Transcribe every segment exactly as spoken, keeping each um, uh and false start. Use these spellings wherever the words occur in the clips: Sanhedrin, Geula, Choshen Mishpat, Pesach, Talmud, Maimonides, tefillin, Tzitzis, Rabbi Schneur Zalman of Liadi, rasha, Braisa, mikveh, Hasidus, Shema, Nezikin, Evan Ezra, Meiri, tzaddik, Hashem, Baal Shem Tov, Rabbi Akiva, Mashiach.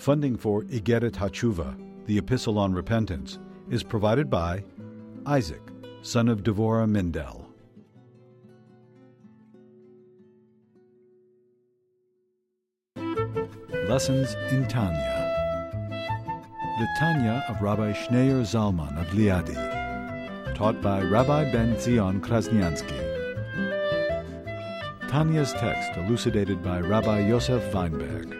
Funding for Igeret HaTshuva, the Epistle on Repentance, is provided by Isaac, son of Devorah Mindel. Lessons in Tanya. The Tanya of Rabbi Schneur Zalman of Liadi, taught by Rabbi Ben Zion Krasniansky. Tanya's text elucidated by Rabbi Yosef Weinberg.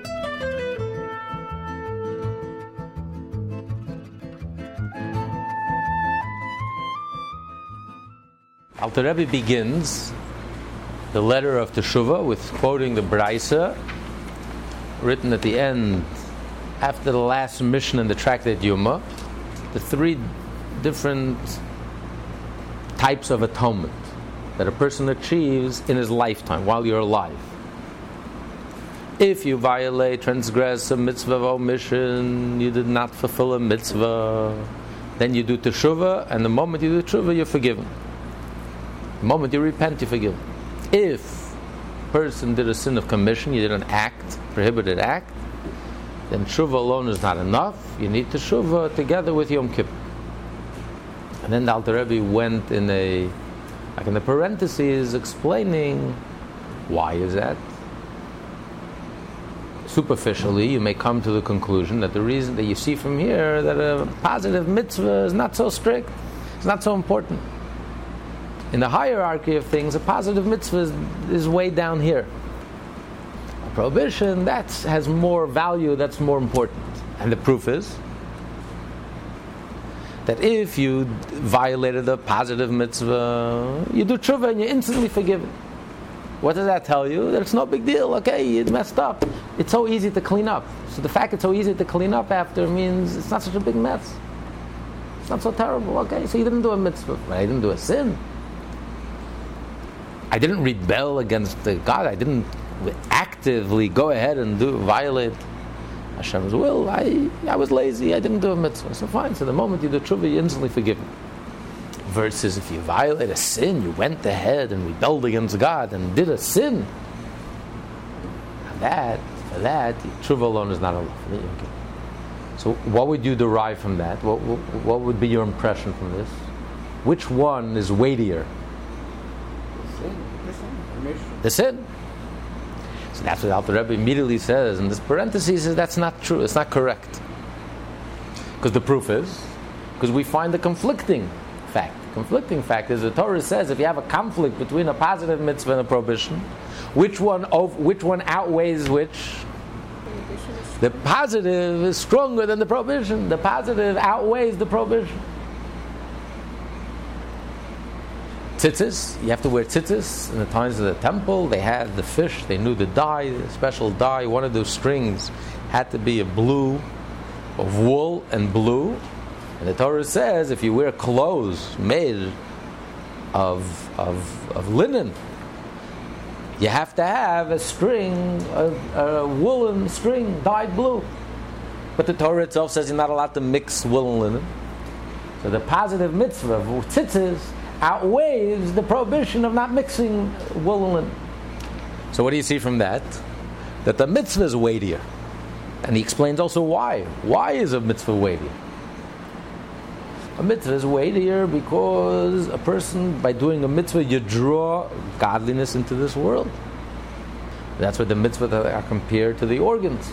Alter Rebbe begins the letter of Teshuvah with quoting the Braisa, written at the end after the last mission in the Tractate Yuma, the three different types of atonement that a person achieves in his lifetime, while you're alive. If you violate, transgress a mitzvah of omission, you did not fulfill a mitzvah, then you do teshuvah, and the moment you do teshuvah, you're forgiven. The moment you repent, you're forgiven. If a person did a sin of commission, you did an act, prohibited act, then teshuvah alone is not enough. You need teshuvah together with Yom Kippur. And then the Alter Rebbe went in a, like in the parentheses, explaining why is that. Superficially, you may come to the conclusion that the reason that you see from here that a positive mitzvah is not so strict, it's not so important. In the hierarchy of things, a positive mitzvah is, is way down here. Prohibition, that has more value, that's more important. And the proof is that if you violated the positive mitzvah, you do tshuva and you're instantly forgiven. What does that tell you? That it's no big deal. Okay, you messed up. It's so easy to clean up. So the fact it's so easy to clean up after means it's not such a big mess. It's not so terrible. Okay, so you didn't do a mitzvah. I didn't do a sin. I didn't rebel against God. I didn't actively go ahead and do violate Hashem's will. I I was lazy. I didn't do a mitzvah. So fine. So the moment you do tshuva, you're instantly forgiven. Versus if you violate a sin, you went ahead and rebelled against God and did a sin. Now that for that tshuva alone is not enough. Okay. So what would you derive from that? What, what what would be your impression from this? Which one is weightier? The sin. The sin. The sin. That's what Alter Rebbe immediately says, and this parenthesis says that's not true, it's not correct. Because the proof is, because we find the conflicting fact. The conflicting fact is the Torah says if you have a conflict between a positive mitzvah and a prohibition, which one of, which one outweighs which? The positive is stronger than the prohibition. The positive outweighs the prohibition. Tzitzis, you have to wear tzitzis. In the times of the temple, they had the fish, they knew the dye, the special dye. One of those strings had to be a blue, of wool and blue. And the Torah says if you wear clothes made of of, of linen, you have to have a string, a, a woolen string dyed blue. But the Torah itself says you're not allowed to mix wool and linen. So the positive mitzvah of tzitzis outweighs the prohibition of not mixing wool and linen. So what do you see from that? That the mitzvah is weightier. And he explains also why. Why is a mitzvah weightier? A mitzvah is weightier because a person, by doing a mitzvah, you draw godliness into this world. That's what the mitzvah are compared to the organs.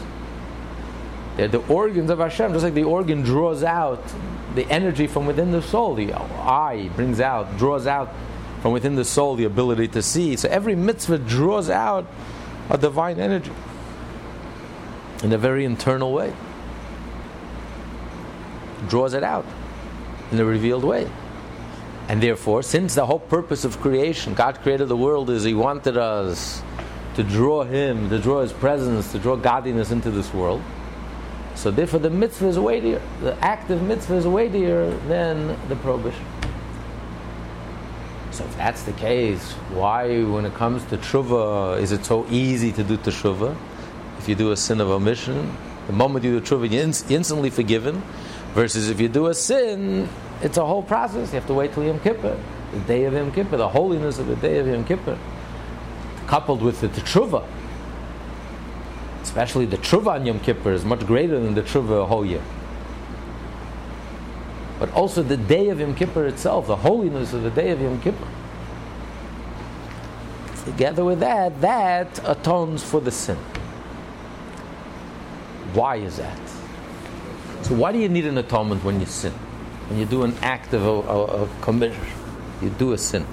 They're the organs of Hashem, just like the organ draws out the energy from within the soul. The eye brings out, draws out from within the soul the ability to see. So every mitzvah draws out a divine energy in a very internal way. Draws it out in a revealed way. And therefore, since the whole purpose of creation, God created the world, is He wanted us to draw Him, to draw His presence, to draw godliness into this world. So therefore the mitzvah is weightier. The active mitzvah is weightier than the prohibition. So if that's the case, why when it comes to teshuvah is it so easy to do teshuvah? If you do a sin of omission, the moment you do teshuvah you're inst- instantly forgiven. Versus if you do a sin, it's a whole process. You have to wait till Yom Kippur, the day of Yom Kippur, the holiness of the day of Yom Kippur, coupled with the teshuvah. especially the Teshuvah on Yom Kippur is much greater than the Teshuvah a whole year. But also the day of Yom Kippur itself, the holiness of the day of Yom Kippur. Together with that, that atones for the sin. Why is that? So why do you need an atonement when you sin? When you do an act of a, a commission, you do a sin.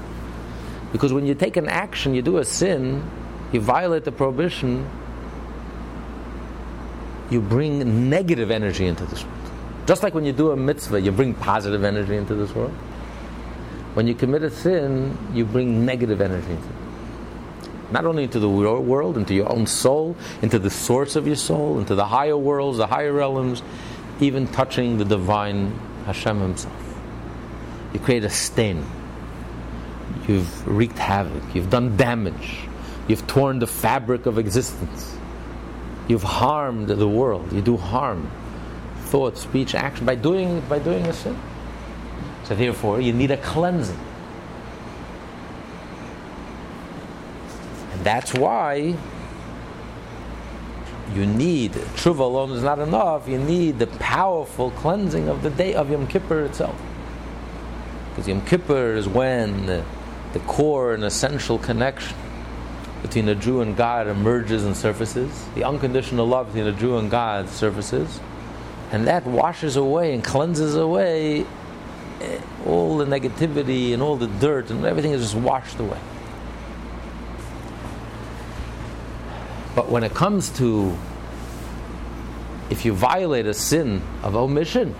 Because when you take an action, you do a sin, you violate the prohibition, you bring negative energy into this world. Just like when you do a mitzvah, you bring positive energy into this world. When you commit a sin, you bring negative energy into it. Not only into the world, into your own soul, into the source of your soul, into the higher worlds, the higher realms, even touching the divine Hashem himself. You create a stain. You've wreaked havoc. You've done damage. You've torn the fabric of existence. You've harmed the world. You do harm. Thought, speech, action, by doing by doing a sin. So therefore, you need a cleansing. And that's why you need, Teshuvah alone is not enough, you need the powerful cleansing of the day of Yom Kippur itself. Because Yom Kippur is when the, the core and essential connection between a Jew and God emerges and surfaces. The unconditional love between a Jew and God surfaces. And that washes away and cleanses away all the negativity and all the dirt, and everything is just washed away. But when it comes to, if you violate a sin of omission,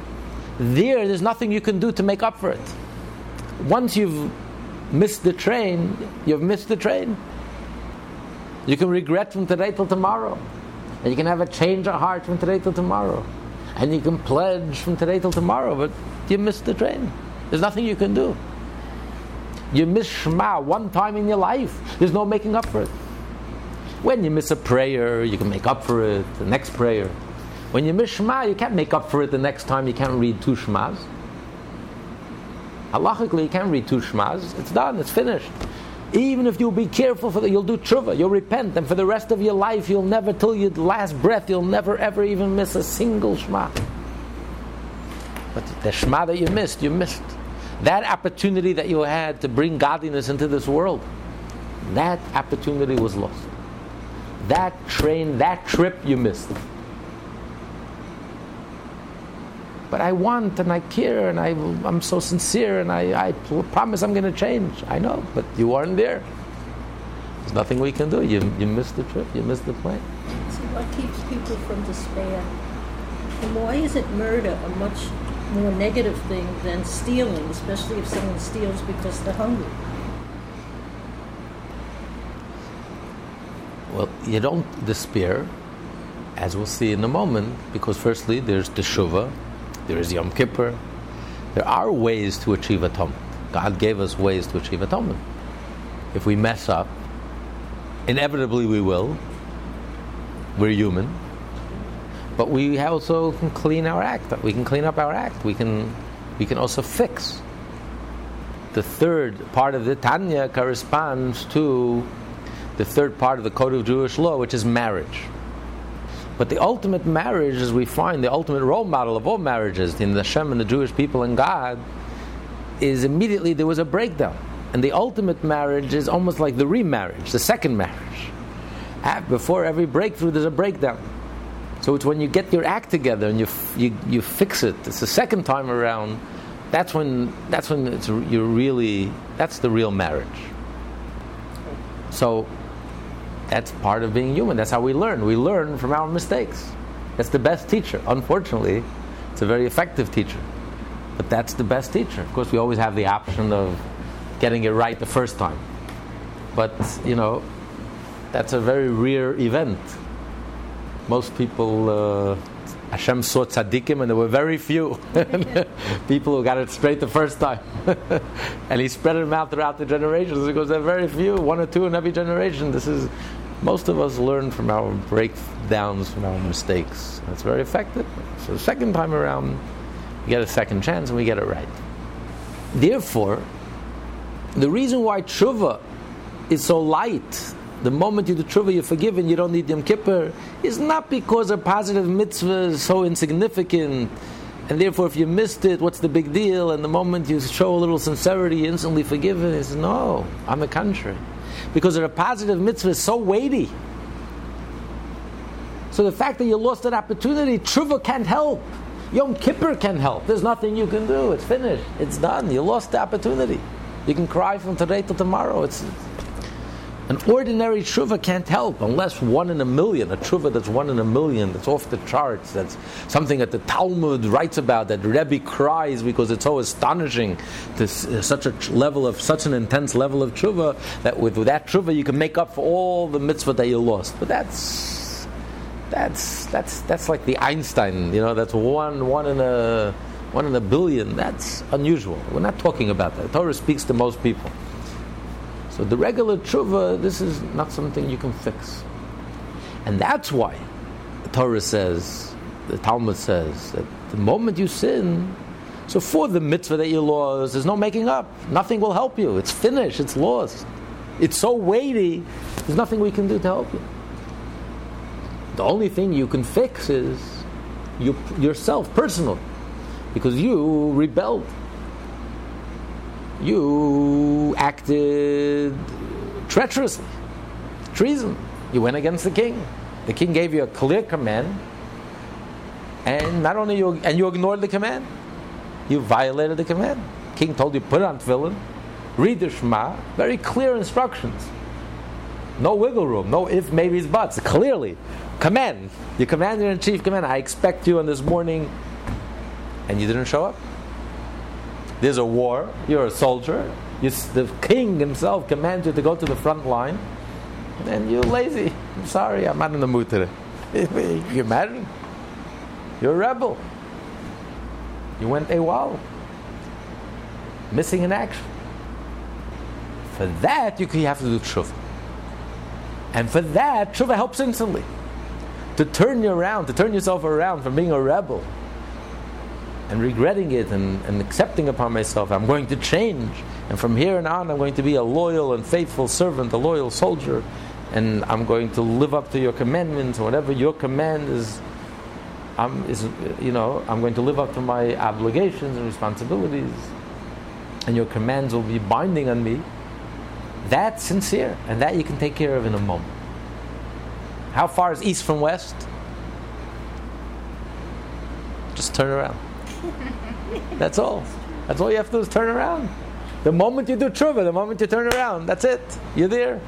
there, there's nothing you can do to make up for it. Once you've missed the train, you've missed the train. You can regret from today till tomorrow. And you can have a change of heart from today till tomorrow. And you can pledge from today till tomorrow, but you missed the train. There's nothing you can do. You miss Shema one time in your life. There's no making up for it. When you miss a prayer, you can make up for it the next prayer. When you miss Shema, you can't make up for it the next time. You can't read two Shema's. Halachically, you can't read two Shema's. It's done. It's finished. Even if you'll be careful for that, you'll do Teshuvah, you'll repent, and for the rest of your life, you'll never, till your last breath, you'll never ever even miss a single Shema. But the Shema that you missed, you missed. That opportunity that you had to bring godliness into this world, that opportunity was lost. That train, that trip you missed. But I want and I care and I, I'm so sincere and I, I promise I'm going to change. I know, but you aren't there. There's nothing we can do. You you missed the trip. You missed the plane. So what keeps people from despair? And why isn't murder a much more negative thing than stealing, especially if someone steals because they're hungry? Well, you don't despair, as we'll see in a moment, because firstly there's Teshuvah. There is Yom Kippur. There are ways to achieve atonement. God gave us ways to achieve atonement. If we mess up, inevitably we will. We're human. But we also can clean our act. We can clean up our act. We can, we can also fix. The third part of the Tanya corresponds to the third part of the Code of Jewish Law, which is marriage. But the ultimate marriage, as we find, the ultimate role model of all marriages in the Hashem and the Jewish people and God, is immediately there was a breakdown. And the ultimate marriage is almost like the remarriage, the second marriage. Before every breakthrough, there's a breakdown. So it's when you get your act together and you you, you fix it. It's the second time around. That's when that's when it's you're really that's the real marriage. So. That's part of being human. That's how we learn. We learn from our mistakes. That's the best teacher. Unfortunately, it's a very effective teacher. But that's the best teacher. Of course, we always have the option of getting it right the first time. But, you know, that's a very rare event. Most people, uh, Hashem saw tzaddikim, and there were very few people who got it straight the first time. And he spread them out throughout the generations because there are very few, one or two in every generation. This is, most of us learn from our breakdowns, from our mistakes. That's very effective. So the second time around, we get a second chance and we get it right. Therefore, the reason why Teshuvah is so light, the moment you do Teshuvah, you're forgiven, you don't need Yom Kippur, is not because a positive mitzvah is so insignificant, and therefore if you missed it, what's the big deal? And the moment you show a little sincerity, you're instantly forgiven. It's no, on the contrary. Because a positive mitzvah is so weighty. So the fact that you lost an opportunity, Teshuvah can't help. Yom Kippur can help. There's nothing you can do. It's finished. It's done. You lost the opportunity. You can cry from today till tomorrow. It's an ordinary Teshuvah can't help unless one in a million, a Teshuvah that's one in a million, that's off the charts, that's something that the Talmud writes about, that Rebbe cries because it's so astonishing, to such a level of, such an intense level of Teshuvah, that with, with that Teshuvah you can make up for all the mitzvah that you lost. But that's, that's, that's, that's like the Einstein, you know, that's one, one in a, one in a billion. That's unusual. We're not talking about that. The Torah speaks to most people. So the regular Teshuvah, this is not something you can fix. And that's why the Torah says, the Talmud says, that the moment you sin, so for the mitzvah that you lost, there's no making up. Nothing will help you. It's finished. It's lost. It's so weighty, there's nothing we can do to help you. The only thing you can fix is you, yourself, personal. Because you rebelled. You acted treacherously, treason. You went against the king. The king gave you a clear command, and not only you, and you ignored the command. You violated the command. King told you put on tefillin, read the Shema. Very clear instructions. No wiggle room. No if, maybes, buts. Clearly, command. Your commander in chief command. I expect you on this morning, and you didn't show up. There's a war, you're a soldier, you, the king himself commands you to go to the front line, and you're lazy. I'm sorry, I'm not in the mood today. You imagine? You're a rebel. You went AWOL. Missing in action. For that, you have to do Teshuvah. And for that, Teshuvah helps instantly. To turn you around, to turn yourself around from being a rebel, and regretting it and, and accepting upon myself, I'm going to change, and from here and on I'm going to be a loyal and faithful servant, a loyal soldier, and I'm going to live up to your commandments, or whatever your command is, I'm, is, you know, I'm going to live up to my obligations and responsibilities, and your commands will be binding on me. That's sincere, and that you can take care of in a moment. How far is east from west? Just turn around. That's all. That's all you have to do is turn around. The moment you do Teshuvah, the moment you turn around, that's it. You're there.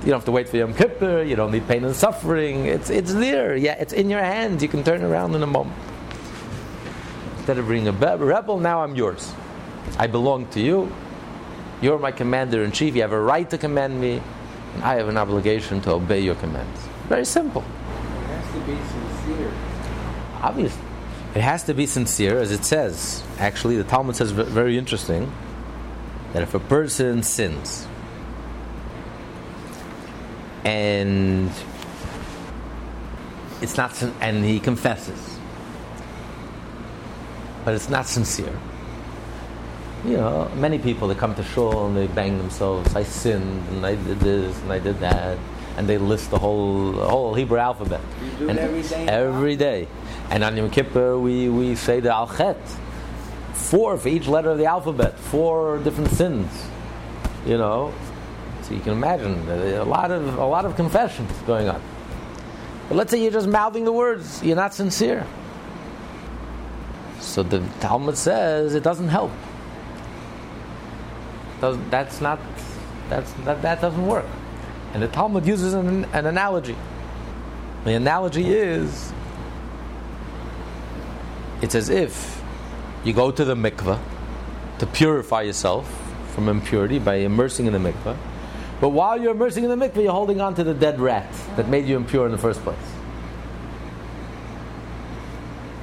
You don't have to wait for Yom Kippur. You don't need pain and suffering. It's it's there. Yeah, it's in your hands. You can turn around in a moment. Instead of being a rebel, now I'm yours. I belong to you. You're my commander in chief. You have a right to command me, and I have an obligation to obey your commands. Very simple. It has to be sincere. Obviously. It has to be sincere, as it says. Actually, the Talmud says very interesting that if a person sins and it's not sin- and he confesses, but it's not sincere. You know, many people, they come to shul and they bang themselves. I sinned and I did this and I did that, and they list the whole whole Hebrew alphabet. You do and it every day. Every day. And on Yom Kippur, we, we say the Al-Chet. Four for each letter of the alphabet. Four different sins. You know? So you can imagine a lot of a lot of confessions going on. But let's say you're just mouthing the words. You're not sincere. So the Talmud says it doesn't help. Doesn't, that's not... That's, that, that doesn't work. And the Talmud uses an, an analogy. The analogy is... It's as if you go to the mikveh to purify yourself from impurity by immersing in the mikveh. But while you're immersing in the mikveh, you're holding on to the dead rat that made you impure in the first place.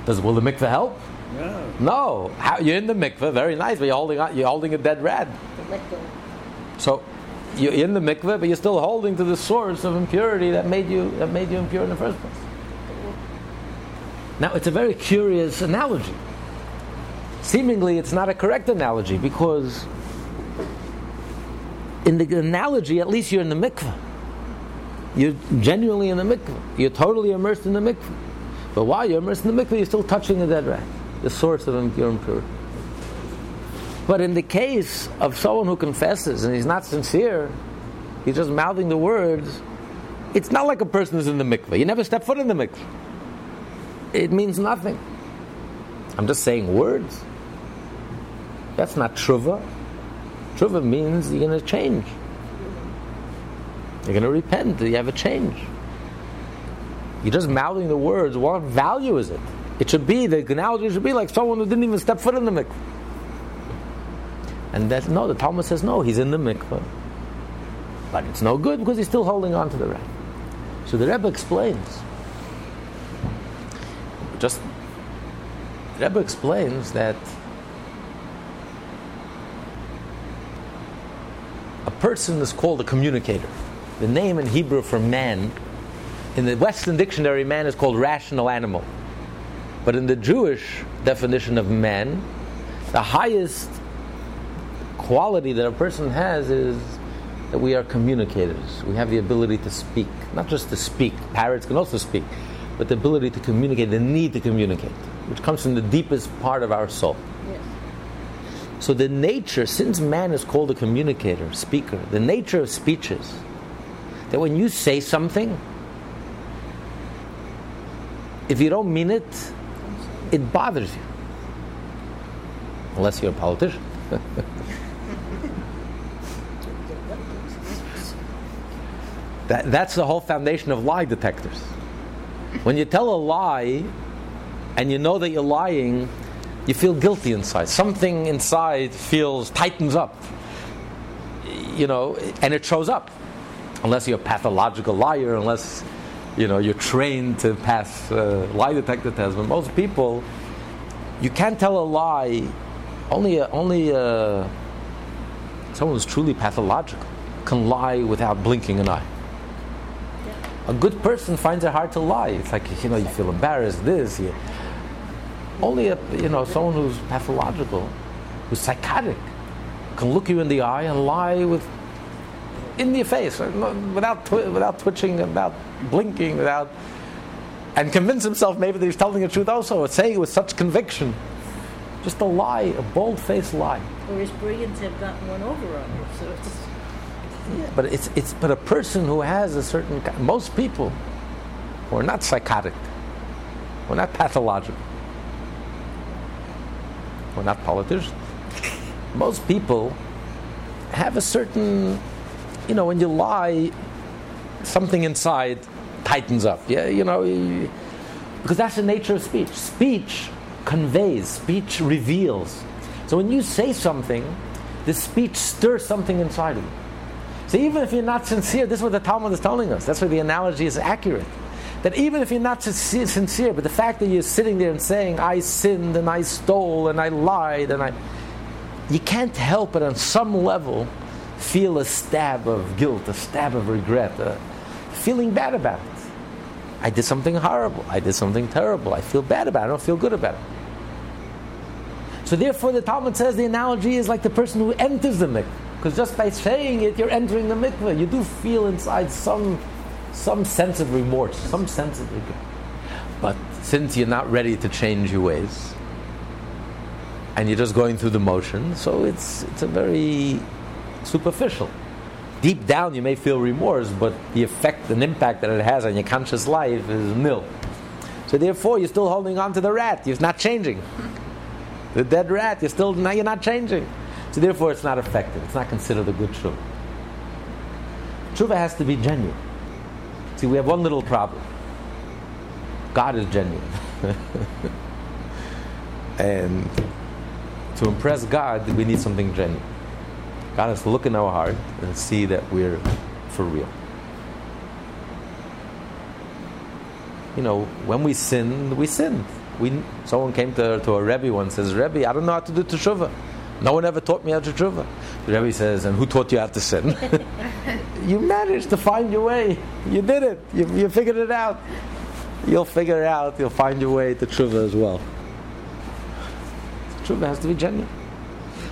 Does will the mikveh help? No. No. How, you're in the mikveh, very nice, but you're holding on, you're holding a dead rat. So you're in the mikveh, but you're still holding to the source of impurity that made you that made you impure in the first place. Now, it's a very curious analogy. Seemingly, it's not a correct analogy, because in the analogy, at least you're in the mikveh. you're genuinely in the mikveh. You're totally immersed in the mikveh. But while you're immersed in the mikveh, you're still touching a dead rat, the source of Yom Kippur. But in the case of someone who confesses and he's not sincere, he's just mouthing the words, it's not like a person who's in the mikveh. You never step foot in the mikveh. It means nothing. I'm just saying words. That's not Teshuvah. Teshuvah means you're going to change. You're going to repent. You have a change. You're just mouthing the words. What value is it? It should be, the analogy should be like someone who didn't even step foot in the mikveh. And that, no, the Talmud says no, he's in the mikveh. But it's no good because he's still holding on to the Rebbe. So the Rebbe explains. Just, the Rebbe explains that a person is called a communicator. The name in Hebrew for man, in the Western dictionary, man is called rational animal. But in the Jewish definition of man, the highest quality that a person has is that we are communicators. We have the ability to speak. Not just to speak, parrots can also speak, but the ability to communicate, the need to communicate, which comes from the deepest part of our soul. Yes. So the nature, since man is called a communicator, speaker, the nature of speech is that when you say something, if you don't mean it, it bothers you. Unless you're a politician. That, that's the whole foundation of lie detectors. When you tell a lie, and you know that you're lying, you feel guilty inside. Something inside feels, tightens up. You know, and it shows up. Unless you're a pathological liar, unless, you know, you're trained to pass uh, lie detector tests. But most people, you can't tell a lie. Only, a, only a, someone who's truly pathological can lie without blinking an eye. A good person finds it hard to lie. It's like, you know, you feel embarrassed, this. You, only, a, you know, someone who's pathological, who's psychotic, can look you in the eye and lie with, in your face, without twi- without twitching, without blinking, without, and convince himself maybe that he's telling the truth also, or saying it with such conviction. Just a lie, a bold-faced lie. Or his brigands have gotten one over on him, so it's... Yeah, but it's it's but a person who has a certain, most people who are not psychotic, who are not pathological, who are not politicians, most people have a certain, you know, when you lie, something inside tightens up. Yeah, you know, you, because that's the nature of speech. Speech conveys. Speech reveals. So when you say something, the speech stirs something inside of you. So even if you're not sincere, this is what the Talmud is telling us. That's why the analogy is accurate. That even if you're not sincere, but the fact that you're sitting there and saying, I sinned and I stole and I lied and I... You can't help but on some level feel a stab of guilt, a stab of regret, uh, feeling bad about it. I did something horrible. I did something terrible. I feel bad about it. I don't feel good about it. So therefore the Talmud says the analogy is like the person who enters the mikveh. Because just by saying it, you're entering the mikveh. You do feel inside some some sense of remorse, some sense of regret. But since you're not ready to change your ways, and you're just going through the motion, so it's it's a very superficial. Deep down, you may feel remorse, but the effect and impact that it has on your conscious life is nil. So therefore, you're still holding on to the rat. You're not changing. The dead rat. You're still now. You're not changing. So therefore it's not effective. It's not considered a good teshuvah. Teshuvah has to be genuine. See, we have one little problem. God is genuine. And to impress God, we need something genuine. God has to look in our heart and see that we're for real. You know, when we sin, we sinned. We, someone came to, to a Rebbe once and says, Rebbe, I don't know how to do teshuvah. No one ever taught me how to teshuvah. The Rebbe says, and who taught you how to sin? You managed to find your way. You did it. You, you figured it out. You'll figure it out. You'll find your way to teshuvah as well. Teshuvah has to be genuine.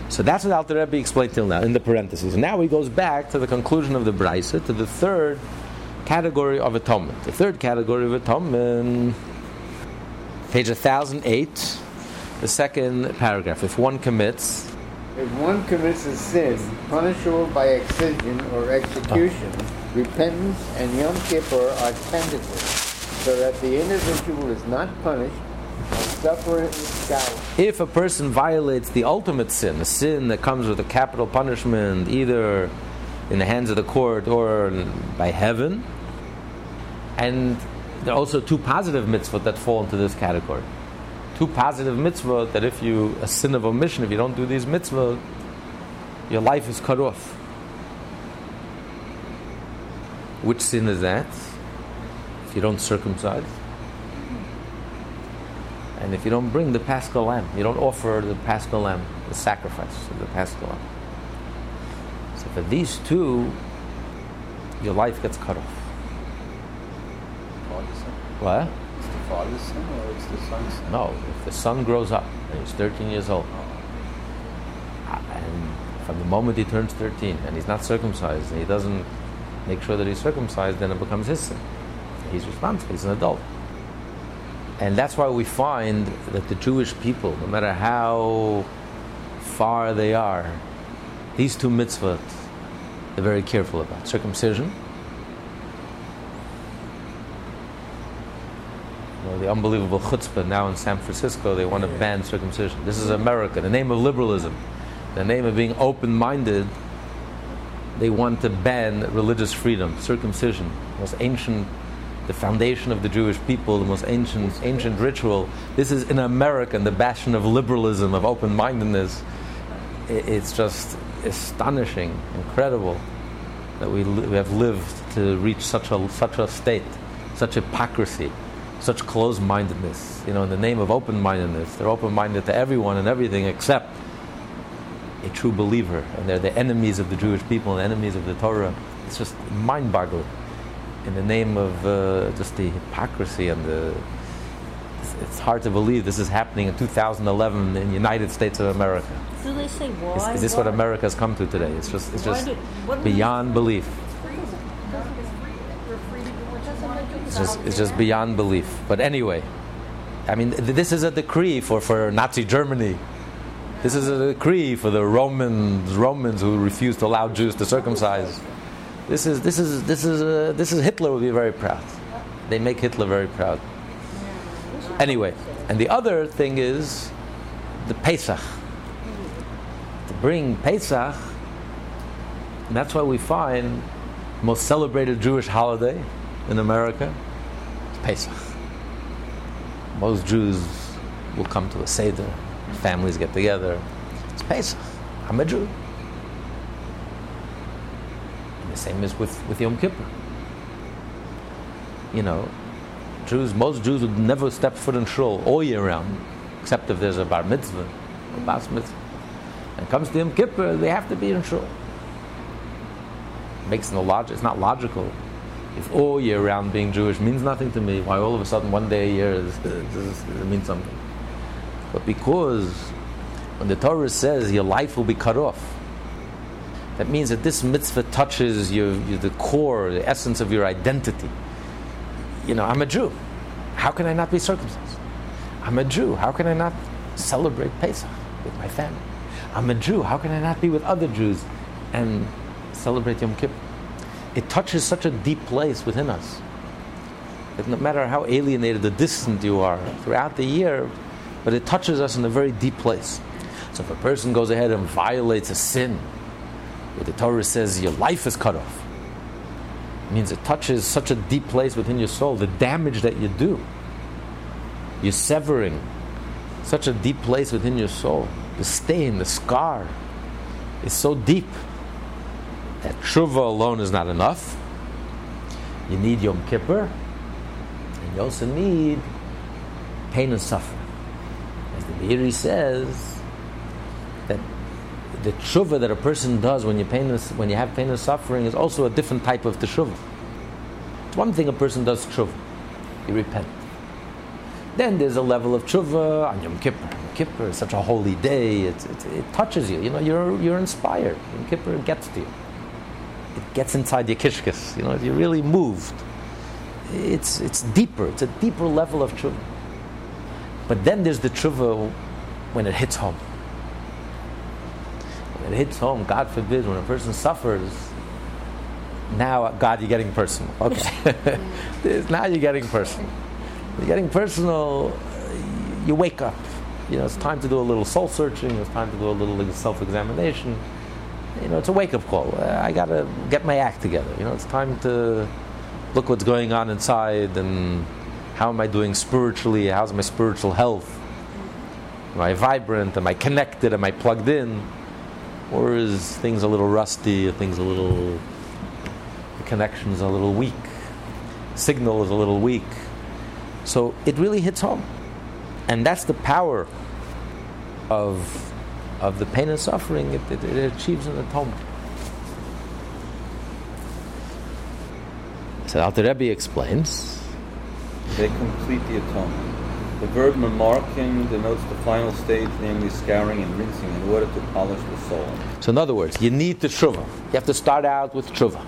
So that's what Alter Rebbe explained till now, in the parentheses. Now he goes back to the conclusion of the Braisa, to the third category of atonement. The third category of atonement, page one thousand eight, the second paragraph. If one commits... If one commits a sin punishable by excision or execution, oh. repentance and Yom Kippur are tentative, so that the individual is not punished or suffers doubt. If a person violates the ultimate sin, a sin that comes with a capital punishment, either in the hands of the court or by heaven, and there are also two positive mitzvot that fall into this category. Two positive mitzvot that if you, a sin of omission, if you don't do these mitzvot, your life is cut off. Which sin is that? If you don't circumcise, and if you don't bring the paschal lamb, you don't offer the paschal lamb, the sacrifice of the paschal lamb. So for these two, your life gets cut off. What? Father's son or it's the son's son? No, if the son grows up and he's thirteen years old, and from the moment he turns thirteen and he's not circumcised and he doesn't make sure that he's circumcised, then it becomes his son. He's responsible, he's an adult. And that's why we find that the Jewish people, no matter how far they are, these two mitzvot they're very careful about. Circumcision, the unbelievable chutzpah now in San Francisco, they want to ban circumcision. This is America. The name of liberalism, the name of being open-minded, they want to ban religious freedom. Circumcision, the most ancient, the foundation of the Jewish people, the most ancient ancient ritual. This is in America, in the bastion of liberalism, of open-mindedness. It's just astonishing, incredible that we, li- we have lived to reach such a such a state, such hypocrisy, such closed-mindedness, you know, in the name of open-mindedness. They're open-minded to everyone and everything except a true believer. And they're the enemies of the Jewish people and enemies of the Torah. It's just mind-boggling. In the name of uh, just the hypocrisy and the... It's, it's hard to believe this is happening in two thousand eleven in the United States of America. Do they say why? Is, is this why? What America has come to today? It's just, it's just did, beyond belief. It's just, it's just beyond belief. But anyway, I mean, th- this is a decree for, for Nazi Germany. This is a decree for the Romans Romans who refused to allow Jews to circumcise. This is this is this is uh, this is Hitler would be very proud. They make Hitler very proud. Anyway, and the other thing is the Pesach. To bring Pesach, and that's why we find the most celebrated Jewish holiday in America, it's Pesach. Most Jews will come to a Seder, families get together. It's Pesach. I'm a Jew. And the same is with, with Yom Kippur. You know, Jews, most Jews would never step foot in shul all year round, except if there's a bar mitzvah or bas mitzvah. And comes to Yom Kippur, they have to be in shul. It makes no logic. It's not logical. If all year round being Jewish means nothing to me, why all of a sudden one day a year is, is, is, it means something? But because when the Torah says your life will be cut off, that means that this mitzvah touches your, your, the core, the essence of your identity. You know, I'm a Jew. How can I not be circumcised? I'm a Jew. How can I not celebrate Pesach with my family? I'm a Jew. How can I not be with other Jews and celebrate Yom Kippur? It touches such a deep place within us that no matter how alienated or distant you are throughout the year, but it touches us in a very deep place. So if a person goes ahead and violates a sin, where the Torah says your life is cut off, it means it touches such a deep place within your soul, the damage that you do. You're severing such a deep place within your soul. The stain, the scar is so deep that Teshuvah alone is not enough. You need Yom Kippur, and you also need pain and suffering. As the Meiri says, that the Teshuvah that a person does when you, pain and, when you have pain and suffering is also a different type of Teshuvah. It's one thing a person does Teshuvah, you repent. Then there's a level of Teshuvah on Yom Kippur. Yom Kippur is such a holy day, it, it, it touches you, you know, you're, you're inspired. Yom Kippur gets to you. it gets inside your kishkas. You know, if you're really moved, it's it's deeper. It's a deeper level of tshuva. But then there's the tshuva when it hits home. When it hits home, God forbid, when a person suffers, now, God, you're getting personal. Okay. Now you're getting personal. You're getting personal, you wake up. You know, it's time to do a little soul searching. It's time to do a little self-examination. You know, it's a wake-up call. I got to get my act together. You know, it's time to look what's going on inside and how am I doing spiritually? How's my spiritual health? Am I vibrant? Am I connected? Am I plugged in? Or is things a little rusty? Are things a little... The connection's a little weak. Signal is a little weak. So it really hits home. And that's the power of of the pain and suffering. It, it, it achieves an atonement. So Alter Rebbe explains. They complete the atonement. The verb memarkin denotes the final stage, namely scouring and rinsing in order to polish the soul. So in other words, you need the Teshuvah. You have to start out with Teshuvah.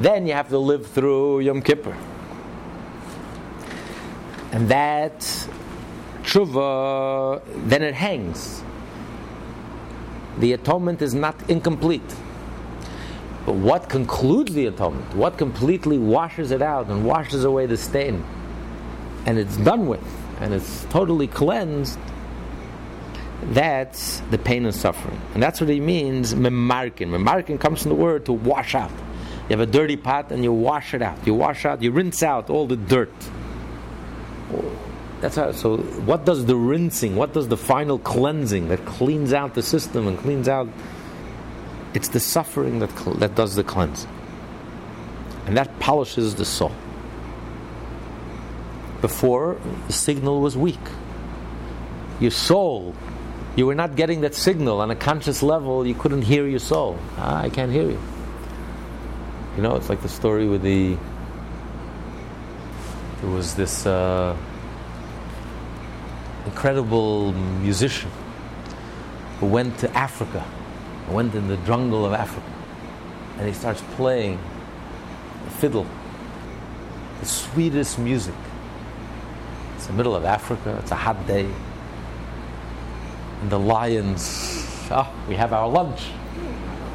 Then you have to live through Yom Kippur. And that Teshuvah, then it hangs. The atonement is not incomplete. But what concludes the atonement, what completely washes it out and washes away the stain, and it's done with, and it's totally cleansed, that's the pain and suffering. And that's what he means, memarkin. Memarkin comes from the word to wash out. You have a dirty pot and you wash it out. You wash out, you rinse out all the dirt. That's how. So what does the rinsing, what does the final cleansing that cleans out the system and cleans out? It's the suffering that that does the cleansing. And that polishes the soul. Before, the signal was weak. Your soul, you were not getting that signal on a conscious level. You couldn't hear your soul. Ah, I can't hear you. You know, it's like the story with the... There was this... Uh, incredible musician who went to Africa, went in the jungle of Africa, and he starts playing the fiddle, the sweetest music. It's the middle of Africa, it's a hot day, and the lions, ah, oh, we have our lunch.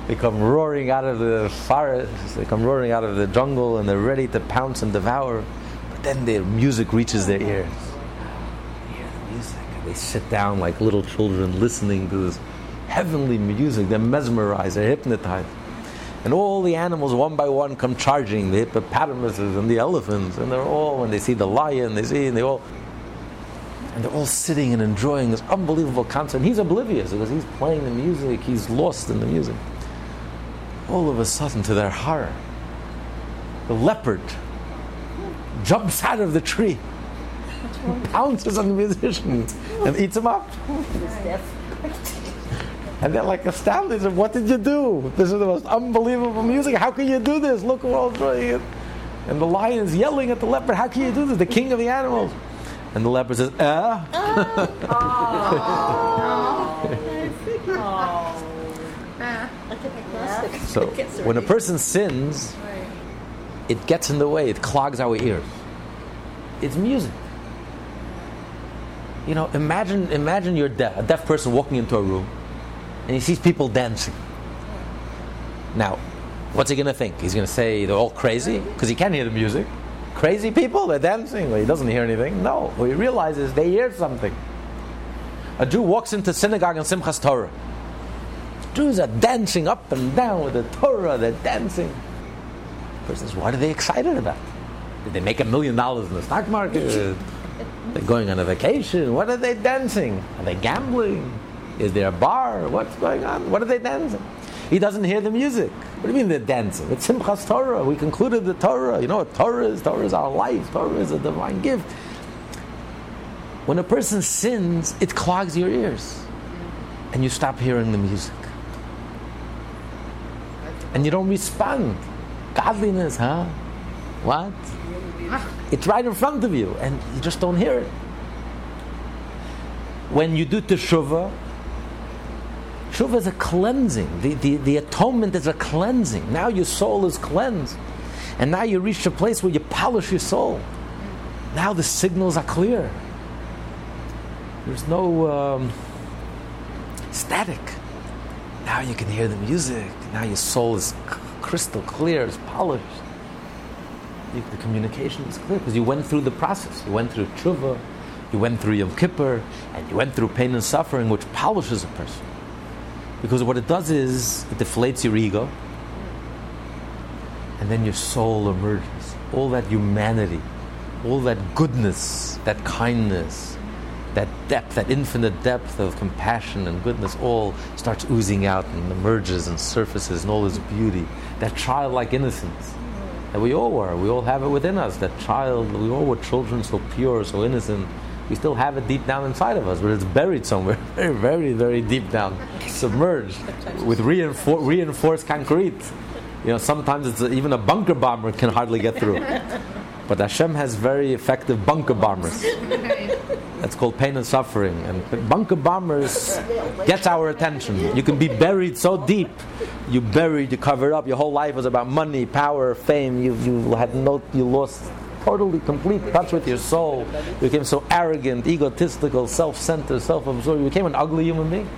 They come roaring out of the forest, they come roaring out of the jungle, and they're ready to pounce and devour, but then their music reaches their ears. They sit down like little children listening to this heavenly music. They're mesmerized, they're hypnotized. And all the animals, one by one, come charging, the hippopotamuses and the elephants. And they're all, when they see the lion, they see, and they all... And they're all sitting and enjoying this unbelievable concert. And he's oblivious because he's playing the music, he's lost in the music. All of a sudden, to their horror, the leopard jumps out of the tree, pounces on the musician and eats him up. And they're like astounded. They said, what did you do? This is the most unbelievable music. How can you do this? Look, we're all enjoying it. And the lion is yelling at the leopard, how can you do this? The king of the animals. And the leopard says, ah. Oh. So when a person sins, it gets in the way. It clogs our ears. It's music. You know, imagine imagine you're deaf, a deaf person walking into a room and he sees people dancing. Now, what's he going to think? He's going to say they're all crazy because he can't hear the music. Crazy people, they're dancing. Well, he doesn't hear anything. No, what he realizes, they hear something. A Jew walks into synagogue and Simchas Torah. Jews are dancing up and down with the Torah, they're dancing. The person says, what are they excited about? Did they make a million dollars in the stock market? They're going on a vacation. What are they dancing? Are they gambling? Is there a bar? What's going on? What are they dancing? He doesn't hear the music. What do you mean they're dancing? It's Simchas Torah. We concluded the Torah. You know what Torah is? Torah is our life. Torah is a divine gift. When a person sins, it clogs your ears. And you stop hearing the music. And you don't respond. Godliness, huh? What? It's right in front of you, and you just don't hear it. When you do teshuvah, Teshuvah is a cleansing. The, the, the atonement is a cleansing. Now your soul is cleansed. And now you reach a place where you polish your soul. Now the signals are clear. There's no um, static. Now you can hear the music. Now your soul is c- crystal clear, it's polished. You, the communication is clear because you went through the process. You went through Teshuvah, you went through Yom Kippur, and you went through pain and suffering, which polishes a person. Because what it does is, it deflates your ego, and then your soul emerges. All that humanity, all that goodness, that kindness, that depth, that infinite depth of compassion and goodness, all starts oozing out and emerges and surfaces, and all this beauty, that childlike innocence that we all were. We all have it within us, that child. We all were children, so pure, so innocent. We still have it deep down inside of us, but it's buried somewhere, very, very, very deep down, submerged with reinfor- reinforced concrete. You know, sometimes it's a, even a bunker bomber can hardly get through. But Hashem has very effective bunker bombers. That's called pain and suffering. And bunker bombers gets our attention. You can be buried so deep. You buried, you covered up. Your whole life was about money, power, fame. You you had no, you lost totally complete touch with your soul. You became so arrogant, egotistical, self-centered, self-absorbed. You became an ugly human being,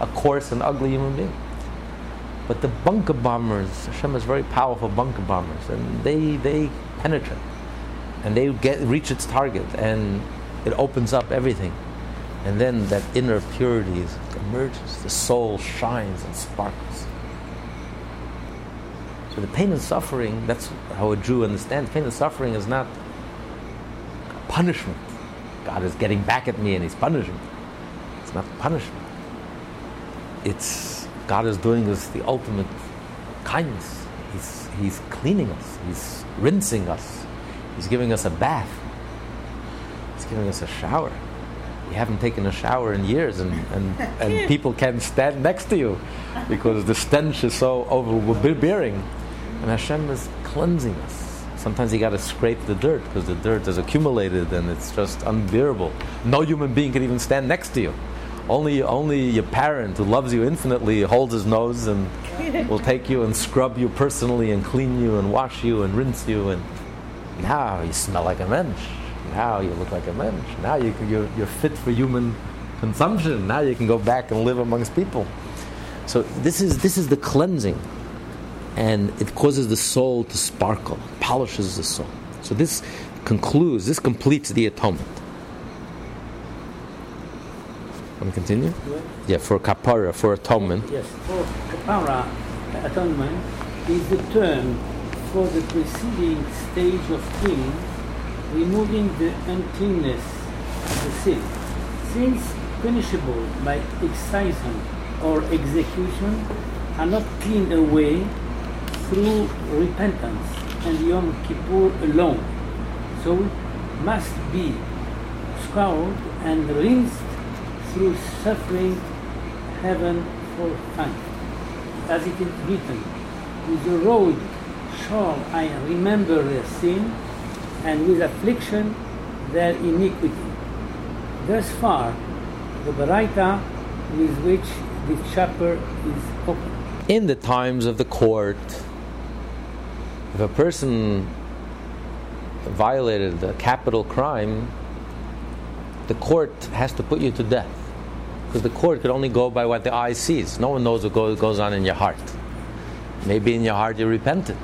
a coarse and ugly human being. But the bunker bombers, Hashem is very powerful bunker bombers, and they they penetrate, and they get reach its target, and it opens up everything. And then that inner purity emerges. The soul shines and sparkles. So the pain and suffering, that's how a Jew understands. Pain and suffering is not punishment. God is getting back at me and He's punishing me. It's not punishment. It's God is doing us the ultimate kindness. He's, he's cleaning us. He's rinsing us. He's giving us a bath. He's giving us a shower. You haven't taken a shower in years, and, and, and people can't stand next to you because the stench is so overbearing. And Hashem is cleansing us. Sometimes you got to scrape the dirt because the dirt has accumulated and it's just unbearable. No human being can even stand next to you. Only, only your parent who loves you infinitely holds his nose and will take you and scrub you personally and clean you and wash you and rinse you. And now you smell like a mensch. Now you look like a mensch. Now you can, you're, you're fit for human consumption. Now you can go back and live amongst people. So this is this is the cleansing, and it causes the soul to sparkle, polishes the soul. So this concludes, this completes the atonement. Can we continue? Yeah, for kapara, for atonement. Yes, for kapara, atonement is the term for the preceding stage of cleaning, removing the uncleanness of the sin. Sins punishable by excision or execution are not cleaned away through repentance and Yom Kippur alone, so must be scoured and rinsed through suffering, heaven for fun. As it is written, with the road shall I remember their sin, and with affliction their iniquity. Thus far, the Baraita with which this chapter is open. In the times of the court, if a person violated a capital crime, the court has to put you to death. Because the court could only go by what the eye sees. No one knows what goes on in your heart. Maybe in your heart you repented.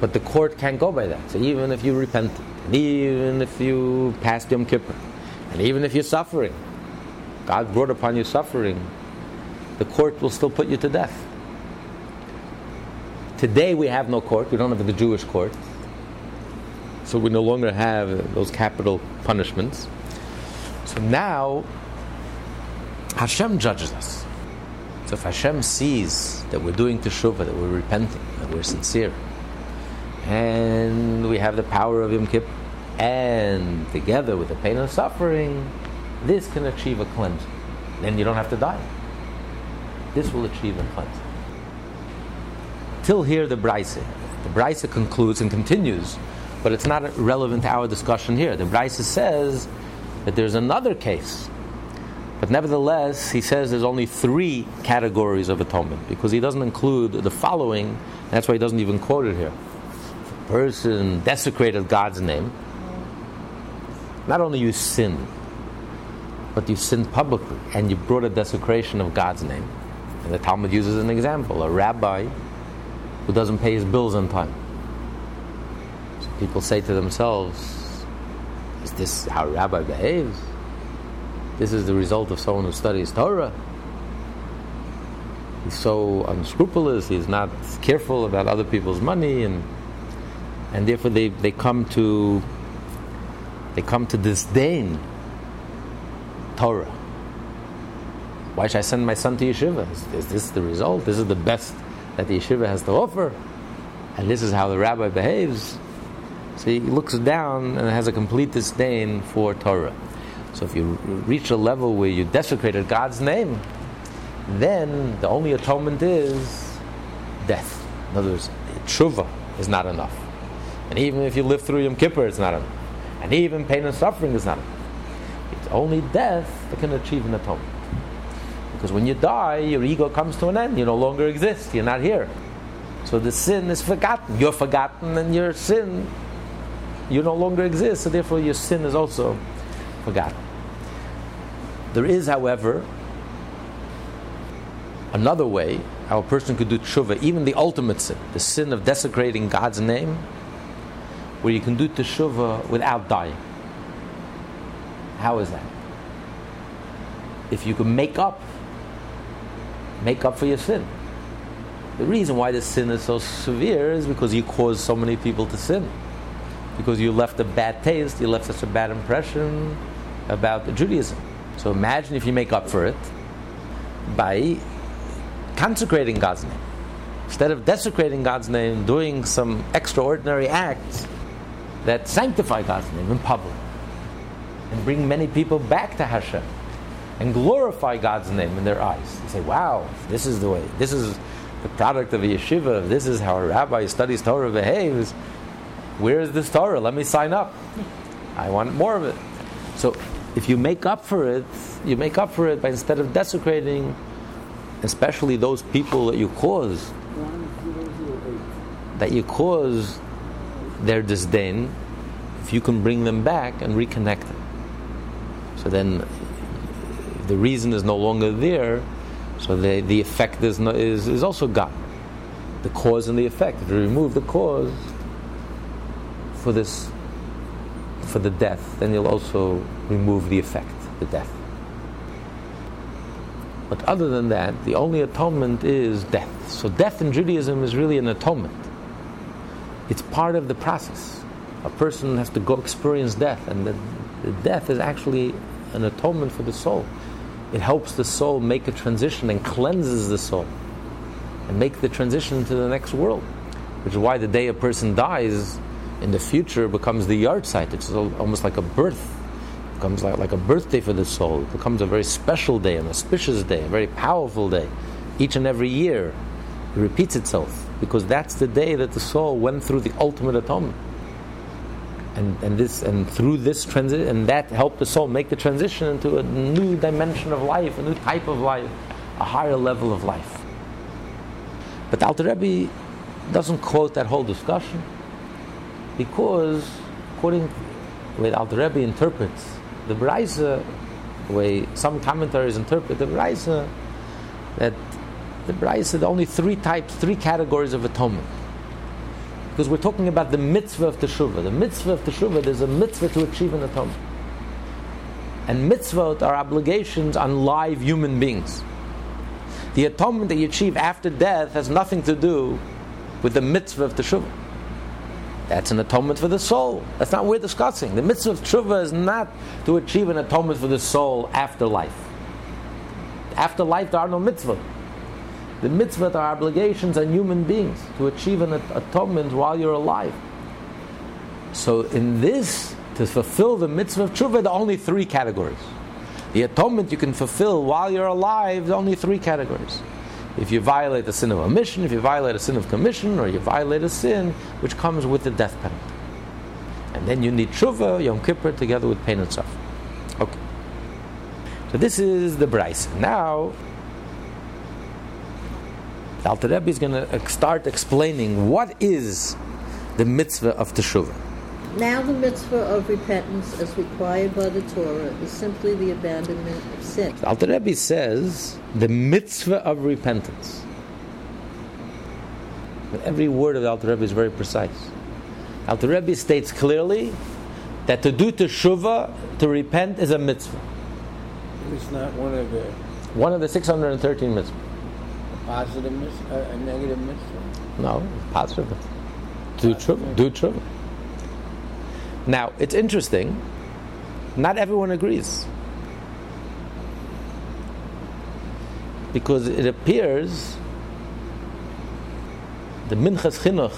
But the court can't go by that. So even if you repented, and even if you passed Yom Kippur, and even if you're suffering, God brought upon you suffering, the court will still put you to death. Today we have no court. We don't have the Jewish court. So we no longer have those capital punishments. So now, Hashem judges us. So if Hashem sees that we're doing Teshuvah, that we're repenting, that we're sincere, and we have the power of Yom Kippur, and together with the pain and suffering, this can achieve a cleansing. Then you don't have to die. This will achieve a cleansing. Till here, the Braisa. The Braisa concludes and continues, but it's not relevant to our discussion here. The Braisa says that there's another case. But nevertheless, he says there's only three categories of atonement, because he doesn't include the following. That's why he doesn't even quote it here. If a person desecrated God's name, not only you sinned, but you sinned publicly, and you brought a desecration of God's name. And the Talmud uses an example, a rabbi who doesn't pay his bills on time. So people say to themselves, is this how a rabbi behaves? This is the result of someone who studies Torah. He's so unscrupulous, he's not careful about other people's money, and and therefore they, they come to they come to disdain Torah. Why should I send my son to yeshiva? Is, is this the result? This is the best that the yeshiva has to offer, and this is how the rabbi behaves. So he looks down and has a complete disdain for Torah. So if you reach a level where you desecrated God's name, then the only atonement is death. In other words, Teshuvah is not enough. And even if you live through Yom Kippur, it's not enough. And even pain and suffering is not enough. It's only death that can achieve an atonement. Because when you die, your ego comes to an end. You no longer exist. You're not here. So the sin is forgotten. You're forgotten, and your sin, you no longer exist. So therefore your sin is also forgotten. There is, however, another way how a person could do teshuvah, even the ultimate sin, the sin of desecrating God's name, where you can do teshuvah without dying. How is that? If you can make up, make up for your sin. The reason why this sin is so severe is because you caused so many people to sin. Because you left a bad taste, you left such a bad impression about Judaism. So imagine if you make up for it by consecrating God's name. Instead of desecrating God's name, doing some extraordinary acts that sanctify God's name in public and bring many people back to Hashem and glorify God's name in their eyes. They say, wow, this is the way. This is the product of a yeshiva. This is how a rabbi who studies Torah behaves. Where is this Torah? Let me sign up. I want more of it. So if you make up for it, you make up for it by, instead of desecrating, especially those people that you cause, that you cause their disdain, if you can bring them back and reconnect them. So then the reason is no longer there, so the, the effect is, no, is, is also gone. The cause and the effect. If you remove the cause for this, for the death, then you'll also remove the effect, the death. But other than that, the only atonement is death. So death in Judaism is really an atonement. It's part of the process. A person has to go experience death, and the, the death is actually an atonement for the soul. It helps the soul make a transition and cleanses the soul and make the transition to the next world, which is why the day a person dies in the future becomes the yard site. It's almost like a birth. It becomes like, like a birthday for the soul. It becomes a very special day, an auspicious day, a very powerful day. Each and every year it repeats itself, because that's the day that the soul went through the ultimate atonement. And and this and through this transition, and that helped the soul make the transition into a new dimension of life, a new type of life, a higher level of life. But the Alter Rebbe doesn't quote that whole discussion, because according to the way the Alter Rebbe interprets the Braisa, the way some commentaries interpret the Braisa, that the Braisa, there are only three types, three categories of atonement. Because we're talking about the mitzvah of teshuvah. The mitzvah of teshuvah, there's a mitzvah to achieve an atonement. And mitzvot are obligations on live human beings. The atonement that you achieve after death has nothing to do with the mitzvah of teshuvah. That's an atonement for the soul. That's not what we're discussing. The mitzvah of teshuvah is not to achieve an atonement for the soul after life. After life, there are no mitzvot. The mitzvot are obligations on human beings to achieve an atonement while you're alive. So in this, to fulfill the mitzvah of teshuvah, there are only three categories. The atonement you can fulfill while you're alive, there are only three categories. If you violate the sin of omission, if you violate a sin of commission, or you violate a sin which comes with the death penalty. And then you need teshuvah, Yom Kippur, together with pain and suffering. Okay. So this is the Braisa. Now, the Alter Rebbe is going to start explaining what is the mitzvah of Teshuvah. Now the mitzvah of repentance as required by the Torah is simply the abandonment of sin. The Alter Rebbe says the mitzvah of repentance. But every word of the Alter Rebbe is very precise. Alter Rebbe states clearly that to do Teshuvah, to repent, is a mitzvah. It's not one of the... One of the six hundred thirteen mitzvahs. A positive mitzvah? A negative mitzvah? No, positive. Do Teshuvah. Do Teshuvah. Now, it's interesting. Not everyone agrees. Because it appears the Minchas Chinuch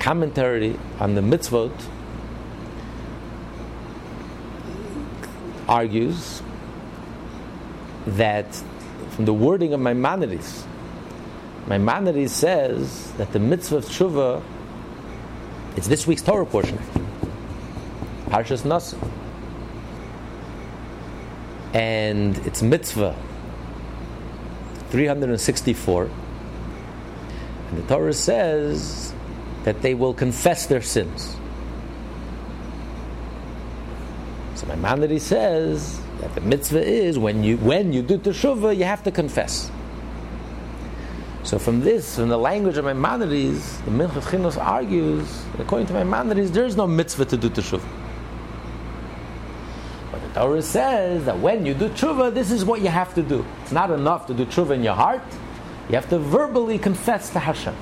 commentary on the mitzvot argues that from the wording of Maimonides, Maimonides says that the mitzvah of Teshuvah is this week's Torah portion, Parshas Naso, and it's mitzvah three hundred sixty-four, and the Torah says that they will confess their sins. So Maimonides says that the mitzvah is when you when you do teshuvah, you have to confess. So from this, from the language of Maimonides, the Minchas Chinuch argues, according to Maimonides, there is no mitzvah to do teshuvah. But the Torah says that when you do teshuvah, this is what you have to do. It's not enough to do teshuvah in your heart. You have to verbally confess to Hashem.